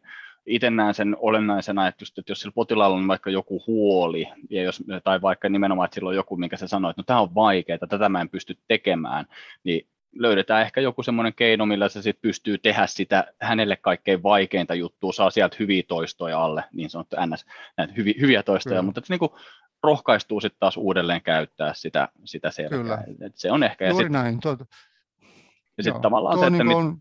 itse näen sen olennaisena, että, just, että jos sillä potilaalla on vaikka joku huoli, ja jos, tai vaikka nimenomaan, että sillä on joku, minkä se sanoo, että no, tämä on vaikeaa, tätä mä en pysty tekemään, niin löydetään ehkä joku semmoinen keino, millä se sit pystyy tehdä sitä hänelle kaikkein vaikeinta juttua, saa sieltä hyviä toistoja alle, niin sanottu NS, näitä hyviä toistoja, mutta että niin rohkaistuu sitten taas uudelleen käyttää sitä selkää. Kyllä. Et se on ehkä. Juuri ja näin. Ja sitten tavallaan se, että... Niin on...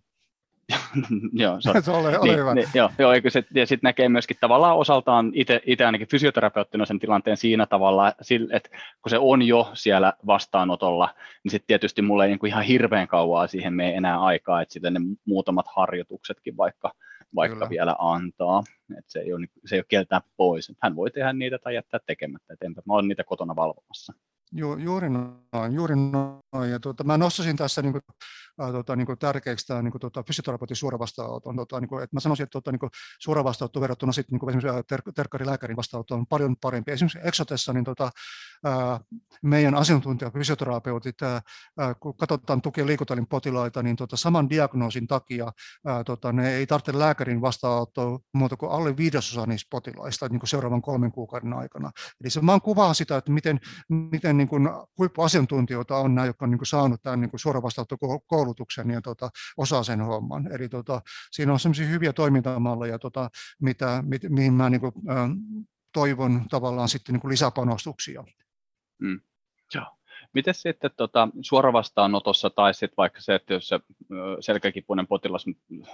joo, ja sitten näkee myöskin tavallaan osaltaan itse ainakin fysioterapeuttina sen tilanteen siinä tavalla, että kun se on jo siellä vastaanotolla, niin sitten tietysti mulla ei niinku ihan hirveän kauaa siihen mene enää aikaa, että sitten ne muutamat harjoituksetkin vaikka vielä antaa, että se ei ole kieltää pois, hän voi tehdä niitä tai jättää tekemättä, että mä oon niitä kotona valvomassa. Juuri noin. Ja mä nostaisin tässä tärkeäksi tämä fysioterapeutin suora vastaanotto. Että mä sanoisin, että suora vastaanotto verrattuna sitten esimerkiksi terkkarilääkärin vastaanotto on paljon parempi. Esimerkiksi Exotessa niin meidän asiantuntija fysioterapeutit, kun katsotaan tuki- ja liikuntaelin potilaita, niin saman diagnoosin takia ne ei tarvitse lääkärin vastaanottoa muuta kuin alle 1/5 niistä potilaista niin kuin seuraavan 3 kuukauden aikana. Eli se vaan kuvaa sitä, että miten niin kuin huippuasiantuntijoita on nämä, jotka on niin kuin saanut tämän niin kuin suoran vastaanottokoulutuksen ja osaa sen homman. Eli siinä on sellaisia hyviä toimintamalleja, mihin mä niin kuin, toivon tavallaan sitten niin kuin lisäpanostuksia. Mm. Miten sitten suoravastaanotossa tai sitten vaikka se, että jos se selkäkipuinen potilas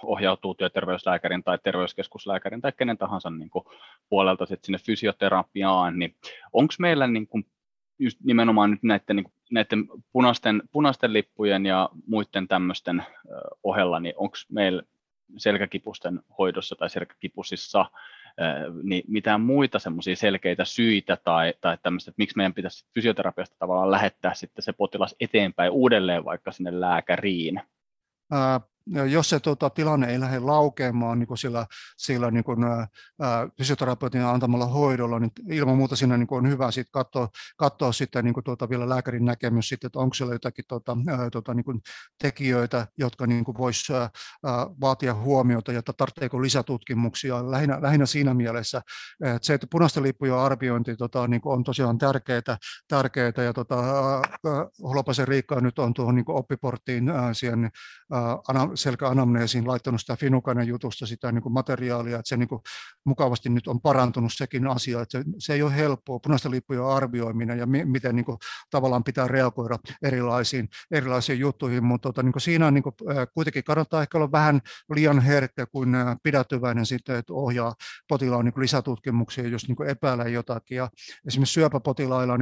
ohjautuu työterveyslääkärin tai terveyskeskuslääkärin tai kenen tahansa niin kuin puolelta sitten sinne fysioterapiaan, niin onko meillä niin kuin just nimenomaan nyt näiden punaisten lippujen ja muiden tämmöisten ohella, niin onko meillä selkäkipusten hoidossa tai selkäkipusissa niin mitään muita semmoisia selkeitä syitä tai tämmöistä, että miksi meidän pitäisi fysioterapiasta tavallaan lähettää sitten se potilas eteenpäin uudelleen vaikka sinne lääkäriin? Jos se tilanne ei lähde laukeamaan niin sillä niin kuin, fysioterapeutin antamalla hoidolla, niin ilman muuta siinä niin on hyvä sit katsoa sitten, niin kuin, vielä lääkärin näkemys, sitten, että onko siellä jotakin niin kuin, tekijöitä, jotka niin voisi vaatia huomiota ja tarvitseeko lisätutkimuksia lähinnä siinä mielessä. Että se, että punaisten lippujen arviointi niin on tosiaan tärkeää ja Holopaisen Riikka nyt on tuohon niin oppiporttiin siihen selkäanamneesiin laittanut sitä Finucanen jutusta sitä niin kuin materiaalia, että se niin kuin mukavasti nyt on parantunut sekin asia, että se ei ole helppoa, punaisten lippujen arvioiminen ja miten niin kuin tavallaan pitää reagoida erilaisiin juttuihin, mutta niin kuin siinä niin kuin kuitenkin kannattaa ehkä olla vähän liian herkkä kuin pidättyväinen sitten, että ohjaa potilaan niin kuin lisätutkimuksia, jos niin kuin epäilee jotakin. Ja esimerkiksi syöpäpotilailla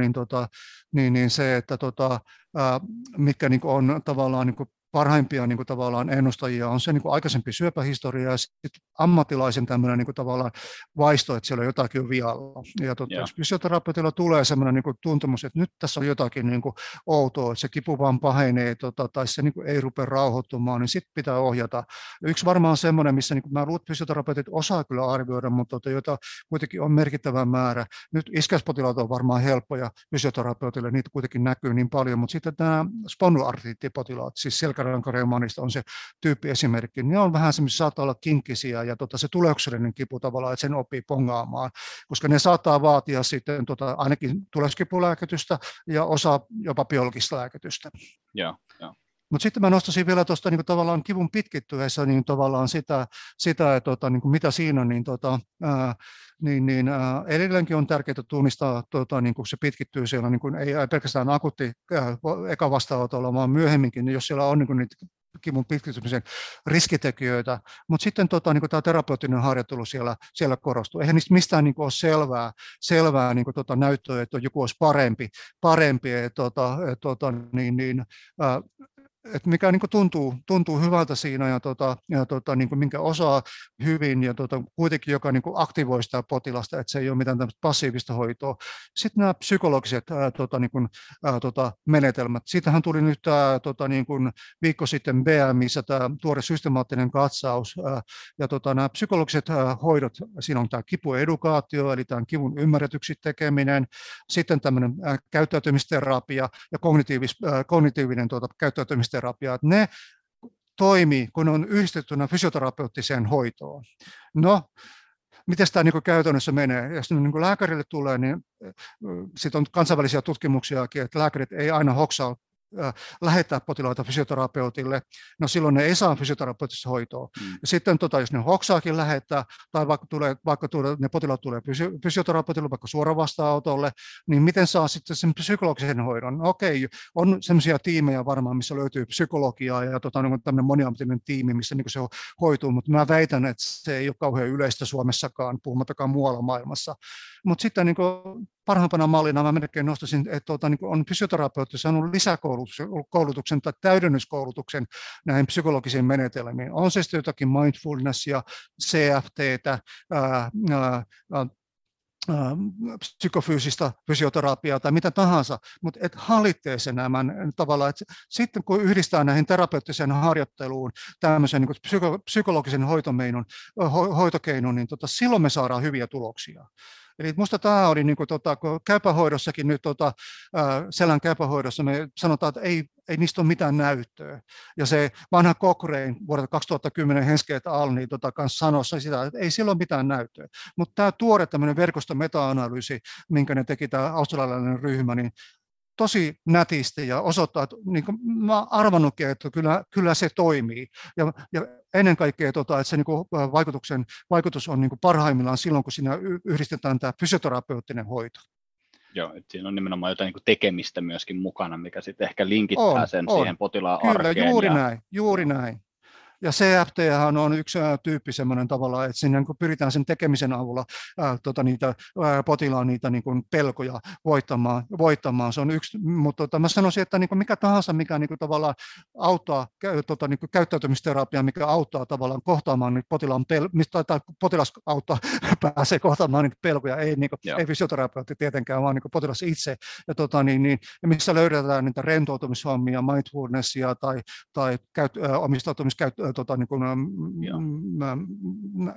niin, niin se, että mitkä niin kuin on tavallaan niin kuin parhaimpia niin kuin, tavallaan ennustajia on se niin kuin, aikaisempi syöpähistoria ja sitten ammattilaisen tämmöinen niin kuin, tavallaan vaisto, että siellä on jotakin jo vialla. Ja jos fysioterapeutilla tulee semmoinen niin kuin, tuntemus, että nyt tässä on jotakin niin kuin, outoa, että se kipu vaan pahenee tai se niin kuin, ei rupea rauhoittumaan, niin sitten pitää ohjata. Yksi varmaan semmoinen, missä niin kuin, mä luulen, että fysioterapeutit osaa kyllä arvioida, mutta joita kuitenkin on merkittävä määrä. Nyt iskäispotilaat on varmaan helppoja fysioterapeutille, niitä kuitenkin näkyy niin paljon, mutta sitten nämä spondyloartriittipotilaat, siis selkärankareumaanista on se tyyppi esimerkki, ne on vähän semmoisia, saattaa olla kinkkisiä ja se tuleuksellinen kipu tavallaan, että sen oppii pongaamaan, koska ne saattaa vaatia sitten ainakin tuleuskipulääkitystä ja osa jopa biologista lääkitystä. Joo. Mutta sitten mä nostaisin vielä tuosta niin tavallaan kivun pitkittyessä niin tavallaan sitä että, niin mitä siinä niin edelleenkin on tärkeää tunnistaa, niin kun se pitkittyy siellä, niin kun ei pelkästään akuutti eka vastaanotolla, vaan myöhemminkin, jos siellä on niin niitä kivun pitkittymisen riskitekijöitä, mutta sitten niin tämä terapeuttinen harjoittelu siellä korostuu. Eihän niistä mistään niin ole selvää niin näyttöä, että joku olisi parempi että mikä niin kuin tuntuu hyvältä siinä ja niin kuin minkä osaa hyvin ja kuitenkin joka niin kuin aktivoi sitä potilasta, että se ei ole mitään tämmöistä passiivista hoitoa. Sitten nämä psykologiset niin kuin, menetelmät. Siitähän tuli nyt tämä niin kuin viikko sitten BMissä tämä tuore systemaattinen katsaus ja nämä psykologiset hoidot. Siinä on tämä kipuedukaatio, eli tämän kivun ymmärretyksi tekeminen, sitten tämmöinen käyttäytymisterapia ja kognitiivinen käyttäytymistä. Ne toimii, kun on yhdistettynä fysioterapeuttiseen hoitoon. No, miten tämä niin käytännössä menee. Jos niin lääkärille tulee, niin siitä on kansainvälisiä tutkimuksiakin, että lääkärit ei aina hoksaa lähettää potilaita fysioterapeutille, no silloin ne ei saa fysioterapeuttista hoitoa. Ja sitten jos ne hoksaakin lähettää, tai vaikka ne potilaat tulee fysioterapeutille, vaikka suoraan vastaanotolle, niin miten saa sitten sen psykologisen hoidon? No okei, on sellaisia tiimejä varmaan, missä löytyy psykologiaa ja niin tämmöinen moniammatillinen tiimi, missä niin se hoituu, mutta mä väitän, että se ei ole kauhean yleistä Suomessakaan, puhumattakaan muualla maailmassa. Mutta sitten niin parhaimpana mallina mä melkein nostaisin, että on fysioterapeutti saanut lisäkoulutuksen tai täydennyskoulutuksen näihin psykologisiin menetelmiin. On se sitten jotakin mindfulnessia, CFT:tä, psykofyysistä fysioterapiaa tai mitä tahansa, mutta et hallitsee sen tavallaan, että sitten kun yhdistää näihin terapeuttiseen harjoitteluun tämmöisen niin psykologisen hoitokeinon, niin silloin me saadaan hyviä tuloksia. Eli minusta tämä oli, niin kuin, kun käypähoidossakin nyt selän käypähoidossa me sanotaan, että ei niistä ole mitään näyttöä. Ja se vanha Cochrane vuodelta 2010 Henske et al. Niin kanssa sanoi sitä, että ei sillä ole mitään näyttöä. Mutta tämä tuore tämmöinen verkostometa-analyysi, minkä ne teki tämä australialainen ryhmä, niin tosi nätisti ja osoittaa, että niin kuin mä olen arvannutkin, että kyllä se toimii. Ja ennen kaikkea, että se niin vaikutus on niin kuin parhaimmillaan silloin, kun siinä yhdistetään tämä fysioterapeuttinen hoito. Joo, että siinä on nimenomaan jotain niin kuin tekemistä myöskin mukana, mikä sitten ehkä linkittää sen siihen potilaan kyllä, arkeen. Kyllä, juuri näin. Ja CFT:hän on yksi tyyppi semmoinen tavalla, että siinä niin pyritään sen tekemisen avulla potilaan niitä niin kuin pelkoja voittamaan. Se on yksi, mutta mä sanoisin, että niin kuin mikä tahansa, mikä niin kuin tavallaan auttaa niin kuin käyttäytymisterapiaa, mikä auttaa tavallaan kohtaamaan niitä potilas auttaa pääsee kohtaamaan niitä pelkoja, ei fysioterapeutti tietenkään, vaan niin kuin potilas itse. Ja, missä löydetään niitä rentoutumishommia, mindfulnessia tai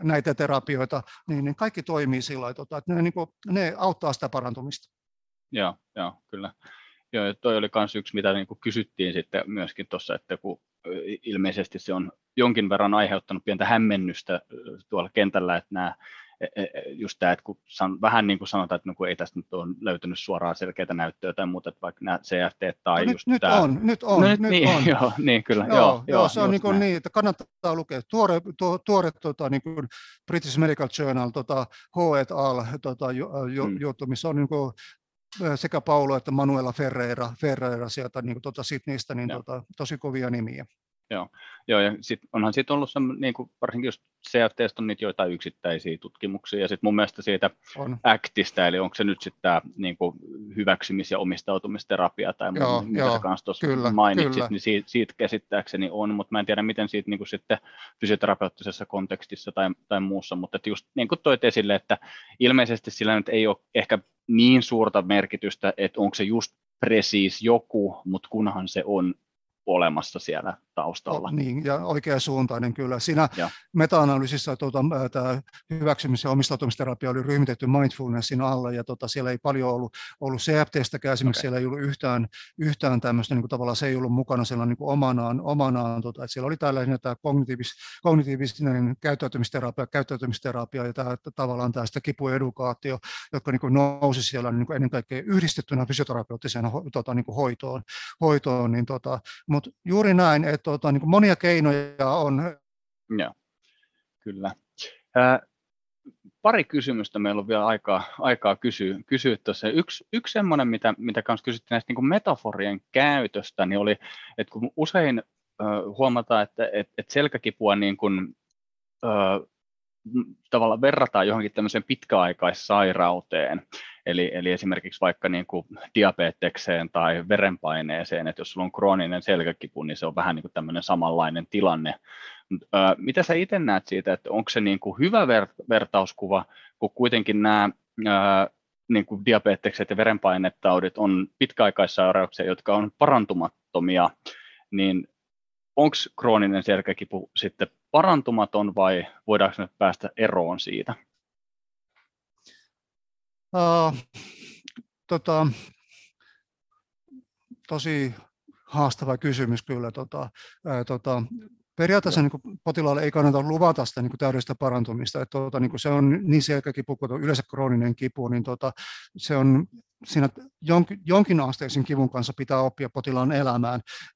näitä terapioita, niin kaikki toimii sillä lailla, että ne auttaa sitä parantumista. Joo, kyllä. Joo, toi oli myös yksi, mitä niin kuin kysyttiin sitten myöskin tuossa, että kun ilmeisesti se on jonkin verran aiheuttanut pientä hämmennystä tuolla kentällä, että just tämä, että kun vähän niin kuin sanotaan, että ei tästä nyt ole löytynyt suoraan selkeää näyttöä tai muuta, että vaikka nämä CFT tai no, just tämä. Nyt on. Joo, niin kyllä. Joo, se on niin, että kannattaa lukea. Tuore niin kuin British Medical Journal, H. et al. Juttu, missä on niin kuin sekä Paulo että Manuela Ferreira sieltä niin kuin Sydneystä, niin tosi kovia nimiä. Joo, ja onhan siitä ollut niin kuin, varsinkin jos CFT:stä on niitä joitain yksittäisiä tutkimuksia, ja sitten mun mielestä siitä ACTista, eli onko se nyt sitten tämä niin kuin hyväksymis- ja omistautumisterapia tai mitä sä kanssa tuossa mainitsit, kyllä. Niin siitä käsittääkseni on, mutta mä en tiedä miten siitä niin kuin sitten fysioterapeuttisessa kontekstissa tai muussa, mutta just niin kuin toit esille, että ilmeisesti sillä nyt ei ole ehkä niin suurta merkitystä, että onko se just presiis joku, mutta kunhan se on olemassa siellä taustalla. Niin, ja oikeasuuntainen kyllä. Siinä meta-analyysissä tämä hyväksymis- ja omistautumisterapia oli ryhmitetty mindfulnessin alle, ja siellä ei paljon ollut CFT:stäkään esimerkiksi, siellä ei ollut yhtään tämmöistä, niin kuin tavallaan se ei ollut mukana siellä niin kuin omanaan että siellä oli tällainen tämä kognitiivinen käyttäytymisterapia ja tämä, tavallaan tästä kipuedukaatio, jotka niin kuin nousi siellä niin kuin ennen kaikkea yhdistettynä fysioterapeuttiseen niin kuin hoitoon niin mutta juuri näin, että niin monia keinoja on. Joo, kyllä. Pari kysymystä meillä on vielä aikaa kysyä tuossa. Yksi semmoinen, mitä kanssa kysyttiin näistä niin metaforien käytöstä, niin oli, että kun usein huomataan, että selkäkipua niin kuin, tavallaan verrataan johonkin tämmöiseen pitkäaikaissairauteen, eli esimerkiksi vaikka niin kuin diabetekseen tai verenpaineeseen, että jos sulla on krooninen selkäkipu, niin se on vähän niin kuin tämmöinen samanlainen tilanne. Mitä sä itse näet siitä, että onko se niin kuin hyvä vertauskuva, kun kuitenkin nämä niin kuin diabetekset ja verenpainetaudit on pitkäaikaissairauksia, jotka on parantumattomia, niin onko krooninen selkäkipu sitten parantumaton vai voidaanko me päästä eroon siitä? Tosi haastava kysymys kyllä. Periaatteessa niin potilaalle ei kannata luvata sitä niin täydellistä parantumista, että niin se on niin selkäkipu kuin yleensä krooninen kipu, niin se on siinä jonkinasteisen kivun kanssa pitää oppia potilaan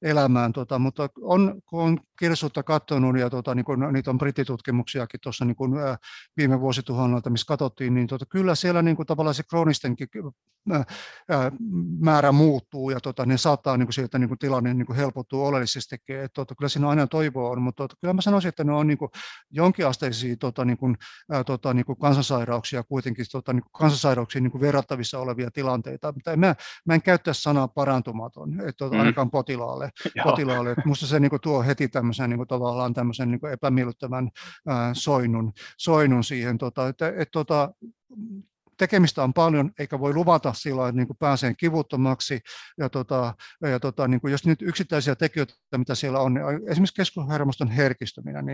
elämään mutta kun on kirsuutta katsonut ja niin niitä on brittitutkimuksiakin tuossa niin viime vuosituhannelta, missä katsottiin, niin kyllä siellä niin tavallaan se kroonistenkin määrä muuttuu ja ne saattaa niin sieltä niin tilanne niin helpottuu oleellisestikin, että kyllä siinä aina toivoa on, mutta kyllä mä sanoisin, että ne on niin jonkinasteisia niin kansansairauksia kuitenkin niin kansansairauksiin niin verrattavissa olevia tilanteita, mutta mä en käyttää sanaa parantumaton, että ainakaan potilaalle. Minusta se niin tuo heti tämmöisen, niin tavallaan tämmöisen niin epämiellyttävän soinnun siihen, tekemistä on paljon, eikä voi luvata sillä, että niin pääsee kivuttomaksi. Ja, niin jos nyt yksittäisiä tekijöitä, mitä siellä on, esimerkiksi keskushermoston herkistyminen,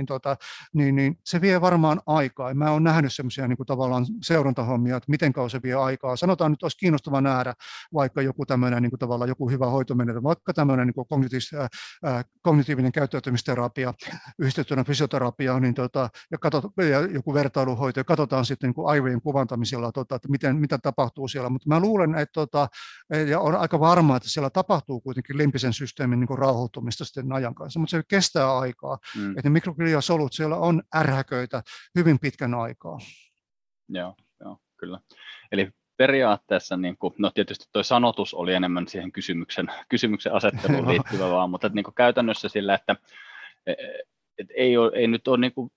niin, niin se vie varmaan aikaa. Mä olen nähnyt sellaisia niin tavallaan seurantahommia, että miten kauan se vie aikaa. Sanotaan, että olisi kiinnostava nähdä vaikka joku tämmöinen niin tavallaan joku hyvä hoitomenetelmä, vaikka tämmöinen niin kognitiivinen käyttäytymisterapia, yhdistettynä fysioterapia niin, ja joku vertailuhoito, ja katsotaan sitten niin aivojen kuvantamisella, että mitä tapahtuu siellä, mutta mä luulen, että ja on aika varmaa, että siellä tapahtuu kuitenkin limpisen systeemin niin kuin rauhoittumista sitten ajan kanssa, mutta se kestää aikaa, että ne mikrogliasolut siellä on ärhäköitä hyvin pitkän aikaa. Joo, kyllä. Eli periaatteessa, niin kuin, no tietysti tuo sanotus oli enemmän siihen kysymyksen asetteluun liittyvä vaan, mutta että, niin kuin käytännössä sillä, että ei nyt ole niin kuin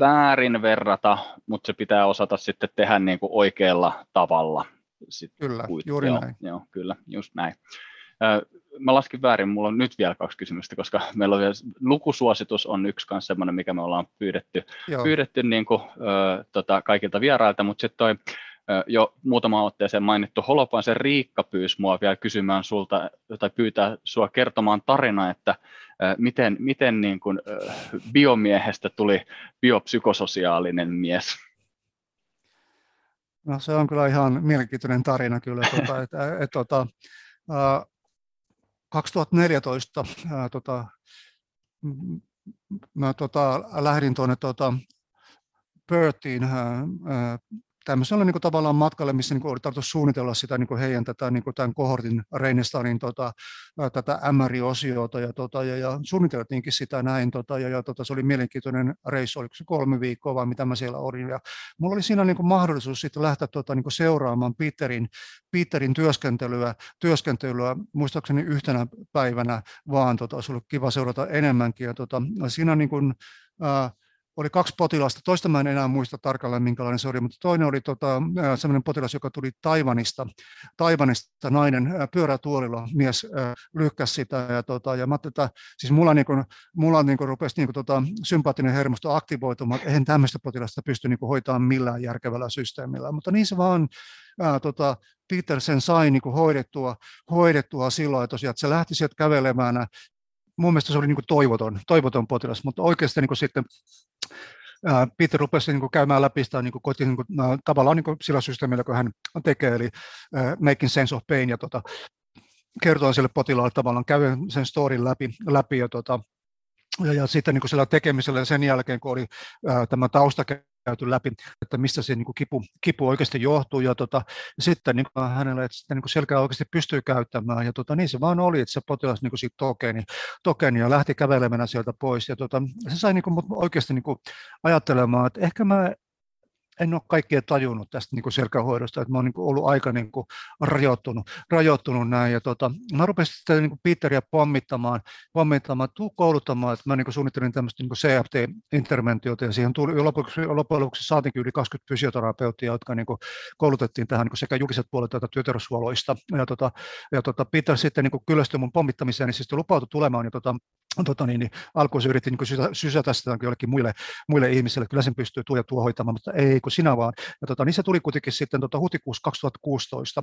väärin verrata, mutta se pitää osata sitten tehdä niin kuin oikealla tavalla. Sitten kyllä, juuri näin. Joo, kyllä, just näin. Mä laskin väärin, mulla on nyt vielä 2 kysymystä, koska meillä on vielä lukusuositus on yksi kanssa semmoinen, mikä me ollaan pyydetty niin kuin, kaikilta vierailta, mutta sitten toi jo muutamaan otteeseen mainittu Holopaisen Riikka pyysi mua vielä kysymään sulta, tai pyytää sua kertomaan tarina, että miten niin kuin biomiehestä tuli biopsykososiaalinen mies? No se on kyllä ihan mielenkiintoinen tarina kyllä, että 2014 mä lähdin tuonne Perthiin tämmöisellä niin tavallaan matkalle, missä niin oli tarkoitus suunnitella sitä, niin heidän tätä, niin tämän kohortin Reinestanin tätä MRI-osiota ja suunniteltiinkin sitä näin se oli mielenkiintoinen reissu, oliko se 3 viikkoa vai mitä mä siellä olin ja mulla oli siinä niin mahdollisuus sitten lähteä niin seuraamaan Peterin työskentelyä muistaakseni yhtenä päivänä vaan olisi ollut kiva seurata enemmänkin ja siinä niin kuin, oli 2 potilasta, toista mä en enää muista tarkalleen minkälainen se oli, mutta toinen oli sellainen potilas, joka tuli Taiwanista nainen pyörätuolilla, mies lyhkäsi sitä ja mä ajattelin, että siis mulla rupesi sympaattinen hermosto aktivoitumaan, että eihän tämmöistä potilasta pysty hoitamaan millään järkevällä systeemillä, mutta niin se vaan Peter sen sai hoidettua silloin, tosiaan, että se lähti sieltä kävelemään. Mun mielestä se oli toivoton potilas, mutta oikeasti sitten Peter rupesi käymään läpi sitä kotiin tavallaan sillä systeemillä, kun hän tekee, eli making sense of pain, ja kertoo sille potilaalle tavallaan, käy sen storin läpi ja sitten sillä tekemisellä sen jälkeen, kun oli tämä tausta käyty läpi, että mistä se kipu oikeasti johtuu ja sitten hänellä sitten selkää oikeasti pystyy käyttämään ja niin se vaan oli, että se potilas siitä tokeni ja lähti kävelemään sieltä pois ja se sai mut oikeasti ajattelemaan, että ehkä mä en ole kaikkea tajunnut tästä selkähoidosta, että mä oon ollut aika rajoittunut näin. Ja mä rupesin sitten Peteriä pommittamaan, tuu kouluttamaan, että mä suunnittelin tämmöistä CFT-interventiota, ja siihen tuli lopuksi saatiinkin yli 20 fysioterapeuttia, jotka koulutettiin tähän sekä julkiset puolet tätä työterveyshuolloista. Ja Peter sitten kyllästyi mun pommittamiseen, niin siis lupautui tulemaan, ja alkuun se yritti sysätä sitä jollekin muille ihmisille, kyllä sen pystyy tuo ja tuo hoitamaan, mutta ei kun sinä vaan. Ja niin se tuli kuitenkin sitten huhtikuussa 2016,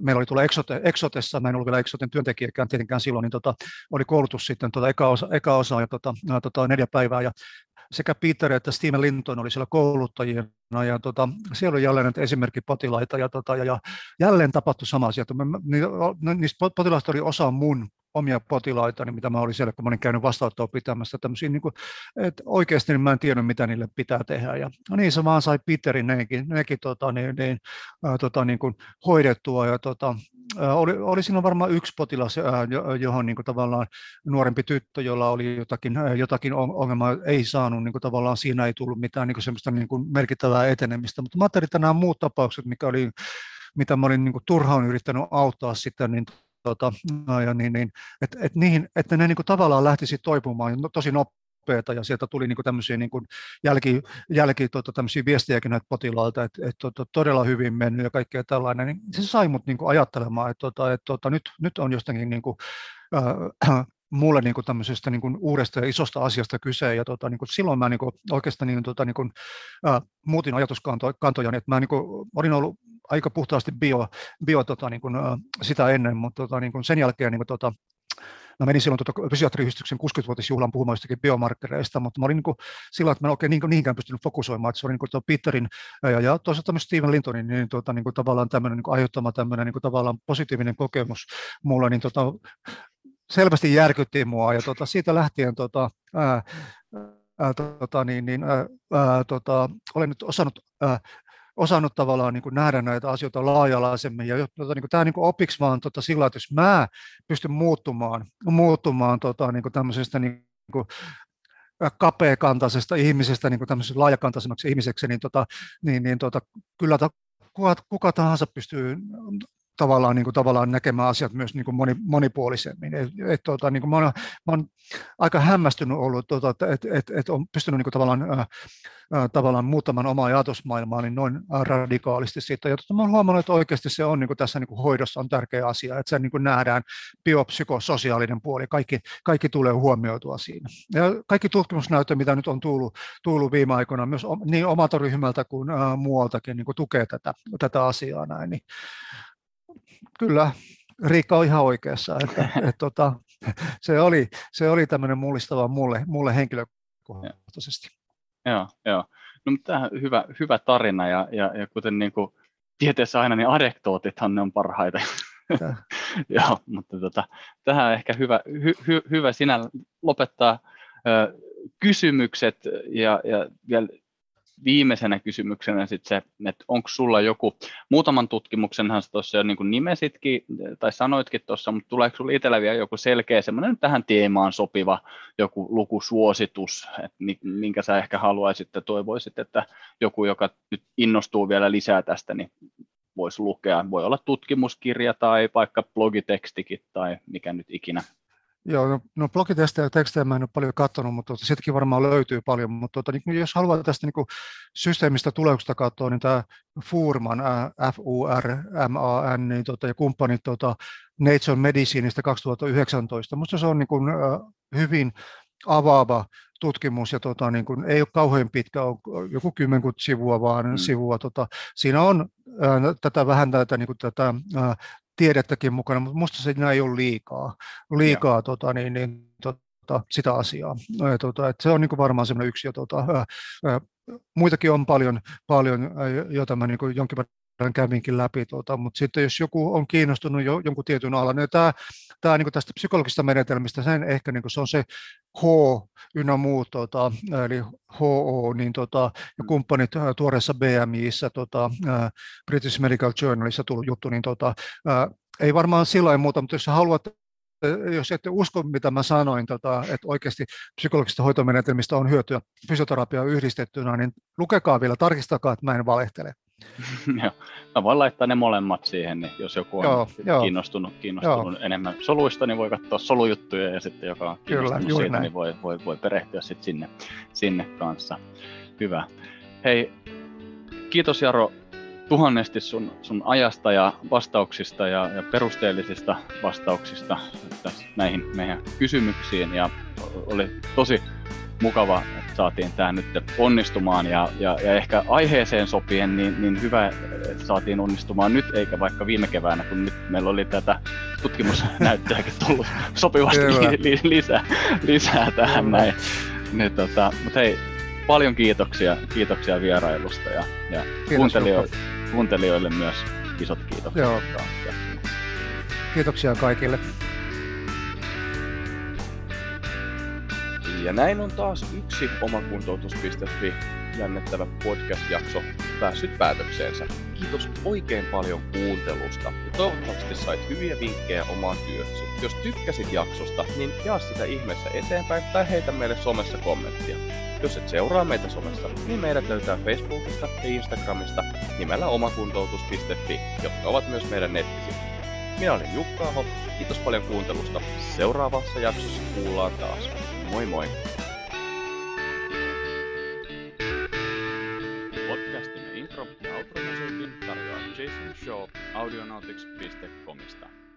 meillä oli tuolla Exotessa, mä en ollut vielä Exoten työntekijäkään tietenkään silloin, niin oli koulutus sitten eka osa ja 4 päivää, ja sekä Peter että Steven Linton oli siellä kouluttajina, ja siellä oli jälleen esimerkki potilaita, ja jälleen tapahtui sama asia, niistä potilaista oli osa mun omia potilaitani, mitä mä olin siellä, kun mä olin käynyt vastaanottoa pitämässä, tämmöisiä, niin kuin, että oikeasti niin mä en tiennyt, mitä niille pitää tehdä. Ja no niin, se vaan sai Peterin nekin hoidettua. Ja, oli siinä varmaan yksi potilas, johon niin kuin, tavallaan nuorempi tyttö, jolla oli jotakin ongelmaa, ei saanut, niin kuin, tavallaan siinä ei tullut mitään niin kuin, semmoista niin kuin, merkittävää etenemistä. Mutta mä ajattelin, että nämä muut tapaukset, mitä mä olin niin kuin, turhaan yrittänyt auttaa sitä, niin että ne niinku tavallaan lähtisi toipumaan tosi nopeeta, ja sieltä tuli niinku tämmöisiä niinku tämmöisiä viestejäkin näitä potilailta, että todella hyvin mennyt ja kaikkea tällainen, niin se sai mut niinku ajattelemaan, että nyt on jostakin niinku mulle niinku tämmöisestä niinku uudesta ja isosta asiasta kyse, ja niinku silloin mä niinku oikeastaan niinku muutin ajatuskantojani, että mä niinku olin ollut aika puhtaasti sitä ennen, mutta sen jälkeen mä menin silloin fysiatriyhdistyksen 60-vuotisjuhlan puhumaan jostakin biomarkkereista, mutta mä olin sillä, että mä en oikein niinkään pystynyt fokusoimaan, että se oli Peterin ja toisaalta myös Steven Lintonin niin, tavallaan tämmöinen aiheuttama tämmöinen tavallaan positiivinen kokemus mulla, niin selvästi järkytti mua, ja siitä lähtien olen nyt osannut tavallaan niin kuin nähdä näitä asioita laaja-alaisemmin, ja tämä niin kuin opiksi vaan sillä, että jos mä pystyn muuttumaan niin kuin tämmöisestä niin kuin kapeakantaisesta ihmisestä niin kuin tämmöisestä laajakantaisemmaksi ihmiseksi, niin kyllä kuka tahansa pystyy tavallaan niin kuin näkemään asiat myös niin kuin monipuolisemmin. Niin kuin mä olen aika hämmästynyt ollut, että on pystynyt niin kuin tavallaan muuttamaan omaa ajatusmaailmaa niin noin radikaalisti siitä. Ja mä olen huomannut, että oikeasti se on niin kuin tässä niin kuin hoidossa on tärkeä asia, että se niin kuin nähdään biopsykososiaalinen puoli, kaikki tulee huomioitua siinä. Ja kaikki tutkimusnäyttö, mitä nyt on tullut viime aikoina myös niin omalta ryhmältä kuin muualtakin, niin kuin tukee tätä asiaa näin. Niin kyllä, Riikka on ihan oikeassa, että se oli tämmöinen mullistava mulle henkilökohtaisesti. Joo. No, mutta tämä on hyvä tarina, ja kuten niin kuin tieteessä aina, niin anekdootithan ne on parhaita. Joo, mutta tähän on ehkä hyvä sinä lopettaa kysymykset, ja vielä viimeisenä kysymyksenä sitten se, että onko sulla joku, muutaman tutkimuksenhan sä tuossa jo niin kuin nimesitkin tai sanoitkin tuossa, mutta tuleeko sulla itsellä vielä joku selkeä semmoinen tähän teemaan sopiva joku lukusuositus, että minkä sä ehkä haluaisit ja toivoisit, että joku, joka nyt innostuu vielä lisää tästä, niin voisi lukea, voi olla tutkimuskirja tai vaikka blogitekstikin tai mikä nyt ikinä. Joo, no blogitestejä ja tekstejä mä en ole paljon katsonut, mutta sitäkin varmaan löytyy paljon, mutta jos haluaa tästä niin kuin systeemistä tulevaisuutta katsoa, niin tämä Furman, F-U-R-M-A-N, niin ja kumppanit Nature Medicineista 2019, musta se on niin kuin hyvin avaava tutkimus, ja niin kuin, ei ole kauhean pitkä, on joku kymmenkunta sivua vaan sivua. Siinä on tätä vähän niin kuin tätä tiedettäkin mukana, mutta musta siinä ei ole liikaa sitä asiaa. Se on niin kuin varmaan semmoinen yksi, ja muitakin on paljon joita mä niin kuin jonkin verran kävinkin läpi, mutta sitten jos joku on kiinnostunut jonkun tietyn alan, niin tämä niin kuin tästä psykologisesta menetelmistä, sen ehkä niin kuin se on se H ynnä muu, eli HO, niin ja kumppanit tuoreessa BMI:ssä, British Medical Journalissa tullut juttu, niin ei varmaan silloin muuta, mutta jos haluat, jos ette usko, mitä mä sanoin, että oikeasti psykologisista hoitomenetelmistä on hyötyä fysioterapiaa yhdistettynä, niin lukekaa vielä, tarkistakaa, että mä en valehtele. Mä voin laittaa ne molemmat siihen, niin jos joku on kiinnostunut enemmän soluista, niin voi katsoa solujuttuja, ja sitten joka on kiinnostunut siitä, niin voi perehtyä sitten sinne kanssa. Hyvä. Hei, kiitos Jaro tuhannesti sun ajasta ja vastauksista ja perusteellisista vastauksista näihin meidän kysymyksiin, ja oli tosi mukava, että saatiin tämä nyt onnistumaan, ja ehkä aiheeseen sopien niin hyvä, että saatiin onnistumaan nyt eikä vaikka viime keväänä, kun nyt meillä oli tätä tutkimusnäyttöäkin tullut sopivasti lisää tähän näin. Nyt, mutta hei, paljon kiitoksia vierailusta, ja kuuntelijoille myös isot kiitokset. Kiitoksia kaikille. Ja näin on taas yksi omakuntoutus.fi jännittävä podcast-jakso päässyt päätökseensä. Kiitos oikein paljon kuuntelusta ja toivottavasti sait hyviä vinkkejä omaan työhösi. Jos tykkäsit jaksosta, niin jaa sitä ihmeessä eteenpäin tai heitä meille somessa kommenttia. Jos et seuraa meitä somessa, niin meidät löytää Facebookista ja Instagramista nimellä omakuntoutus.fi, jotka ovat myös meidän nettisivuilla. Minä olen Jukka Aho, kiitos paljon kuuntelusta. Seuraavassa jaksossa kuullaan taas. Moi moi! Podcastin intro- ja outro-musiikin tarjoaa Jason Shaw audionautics.comista.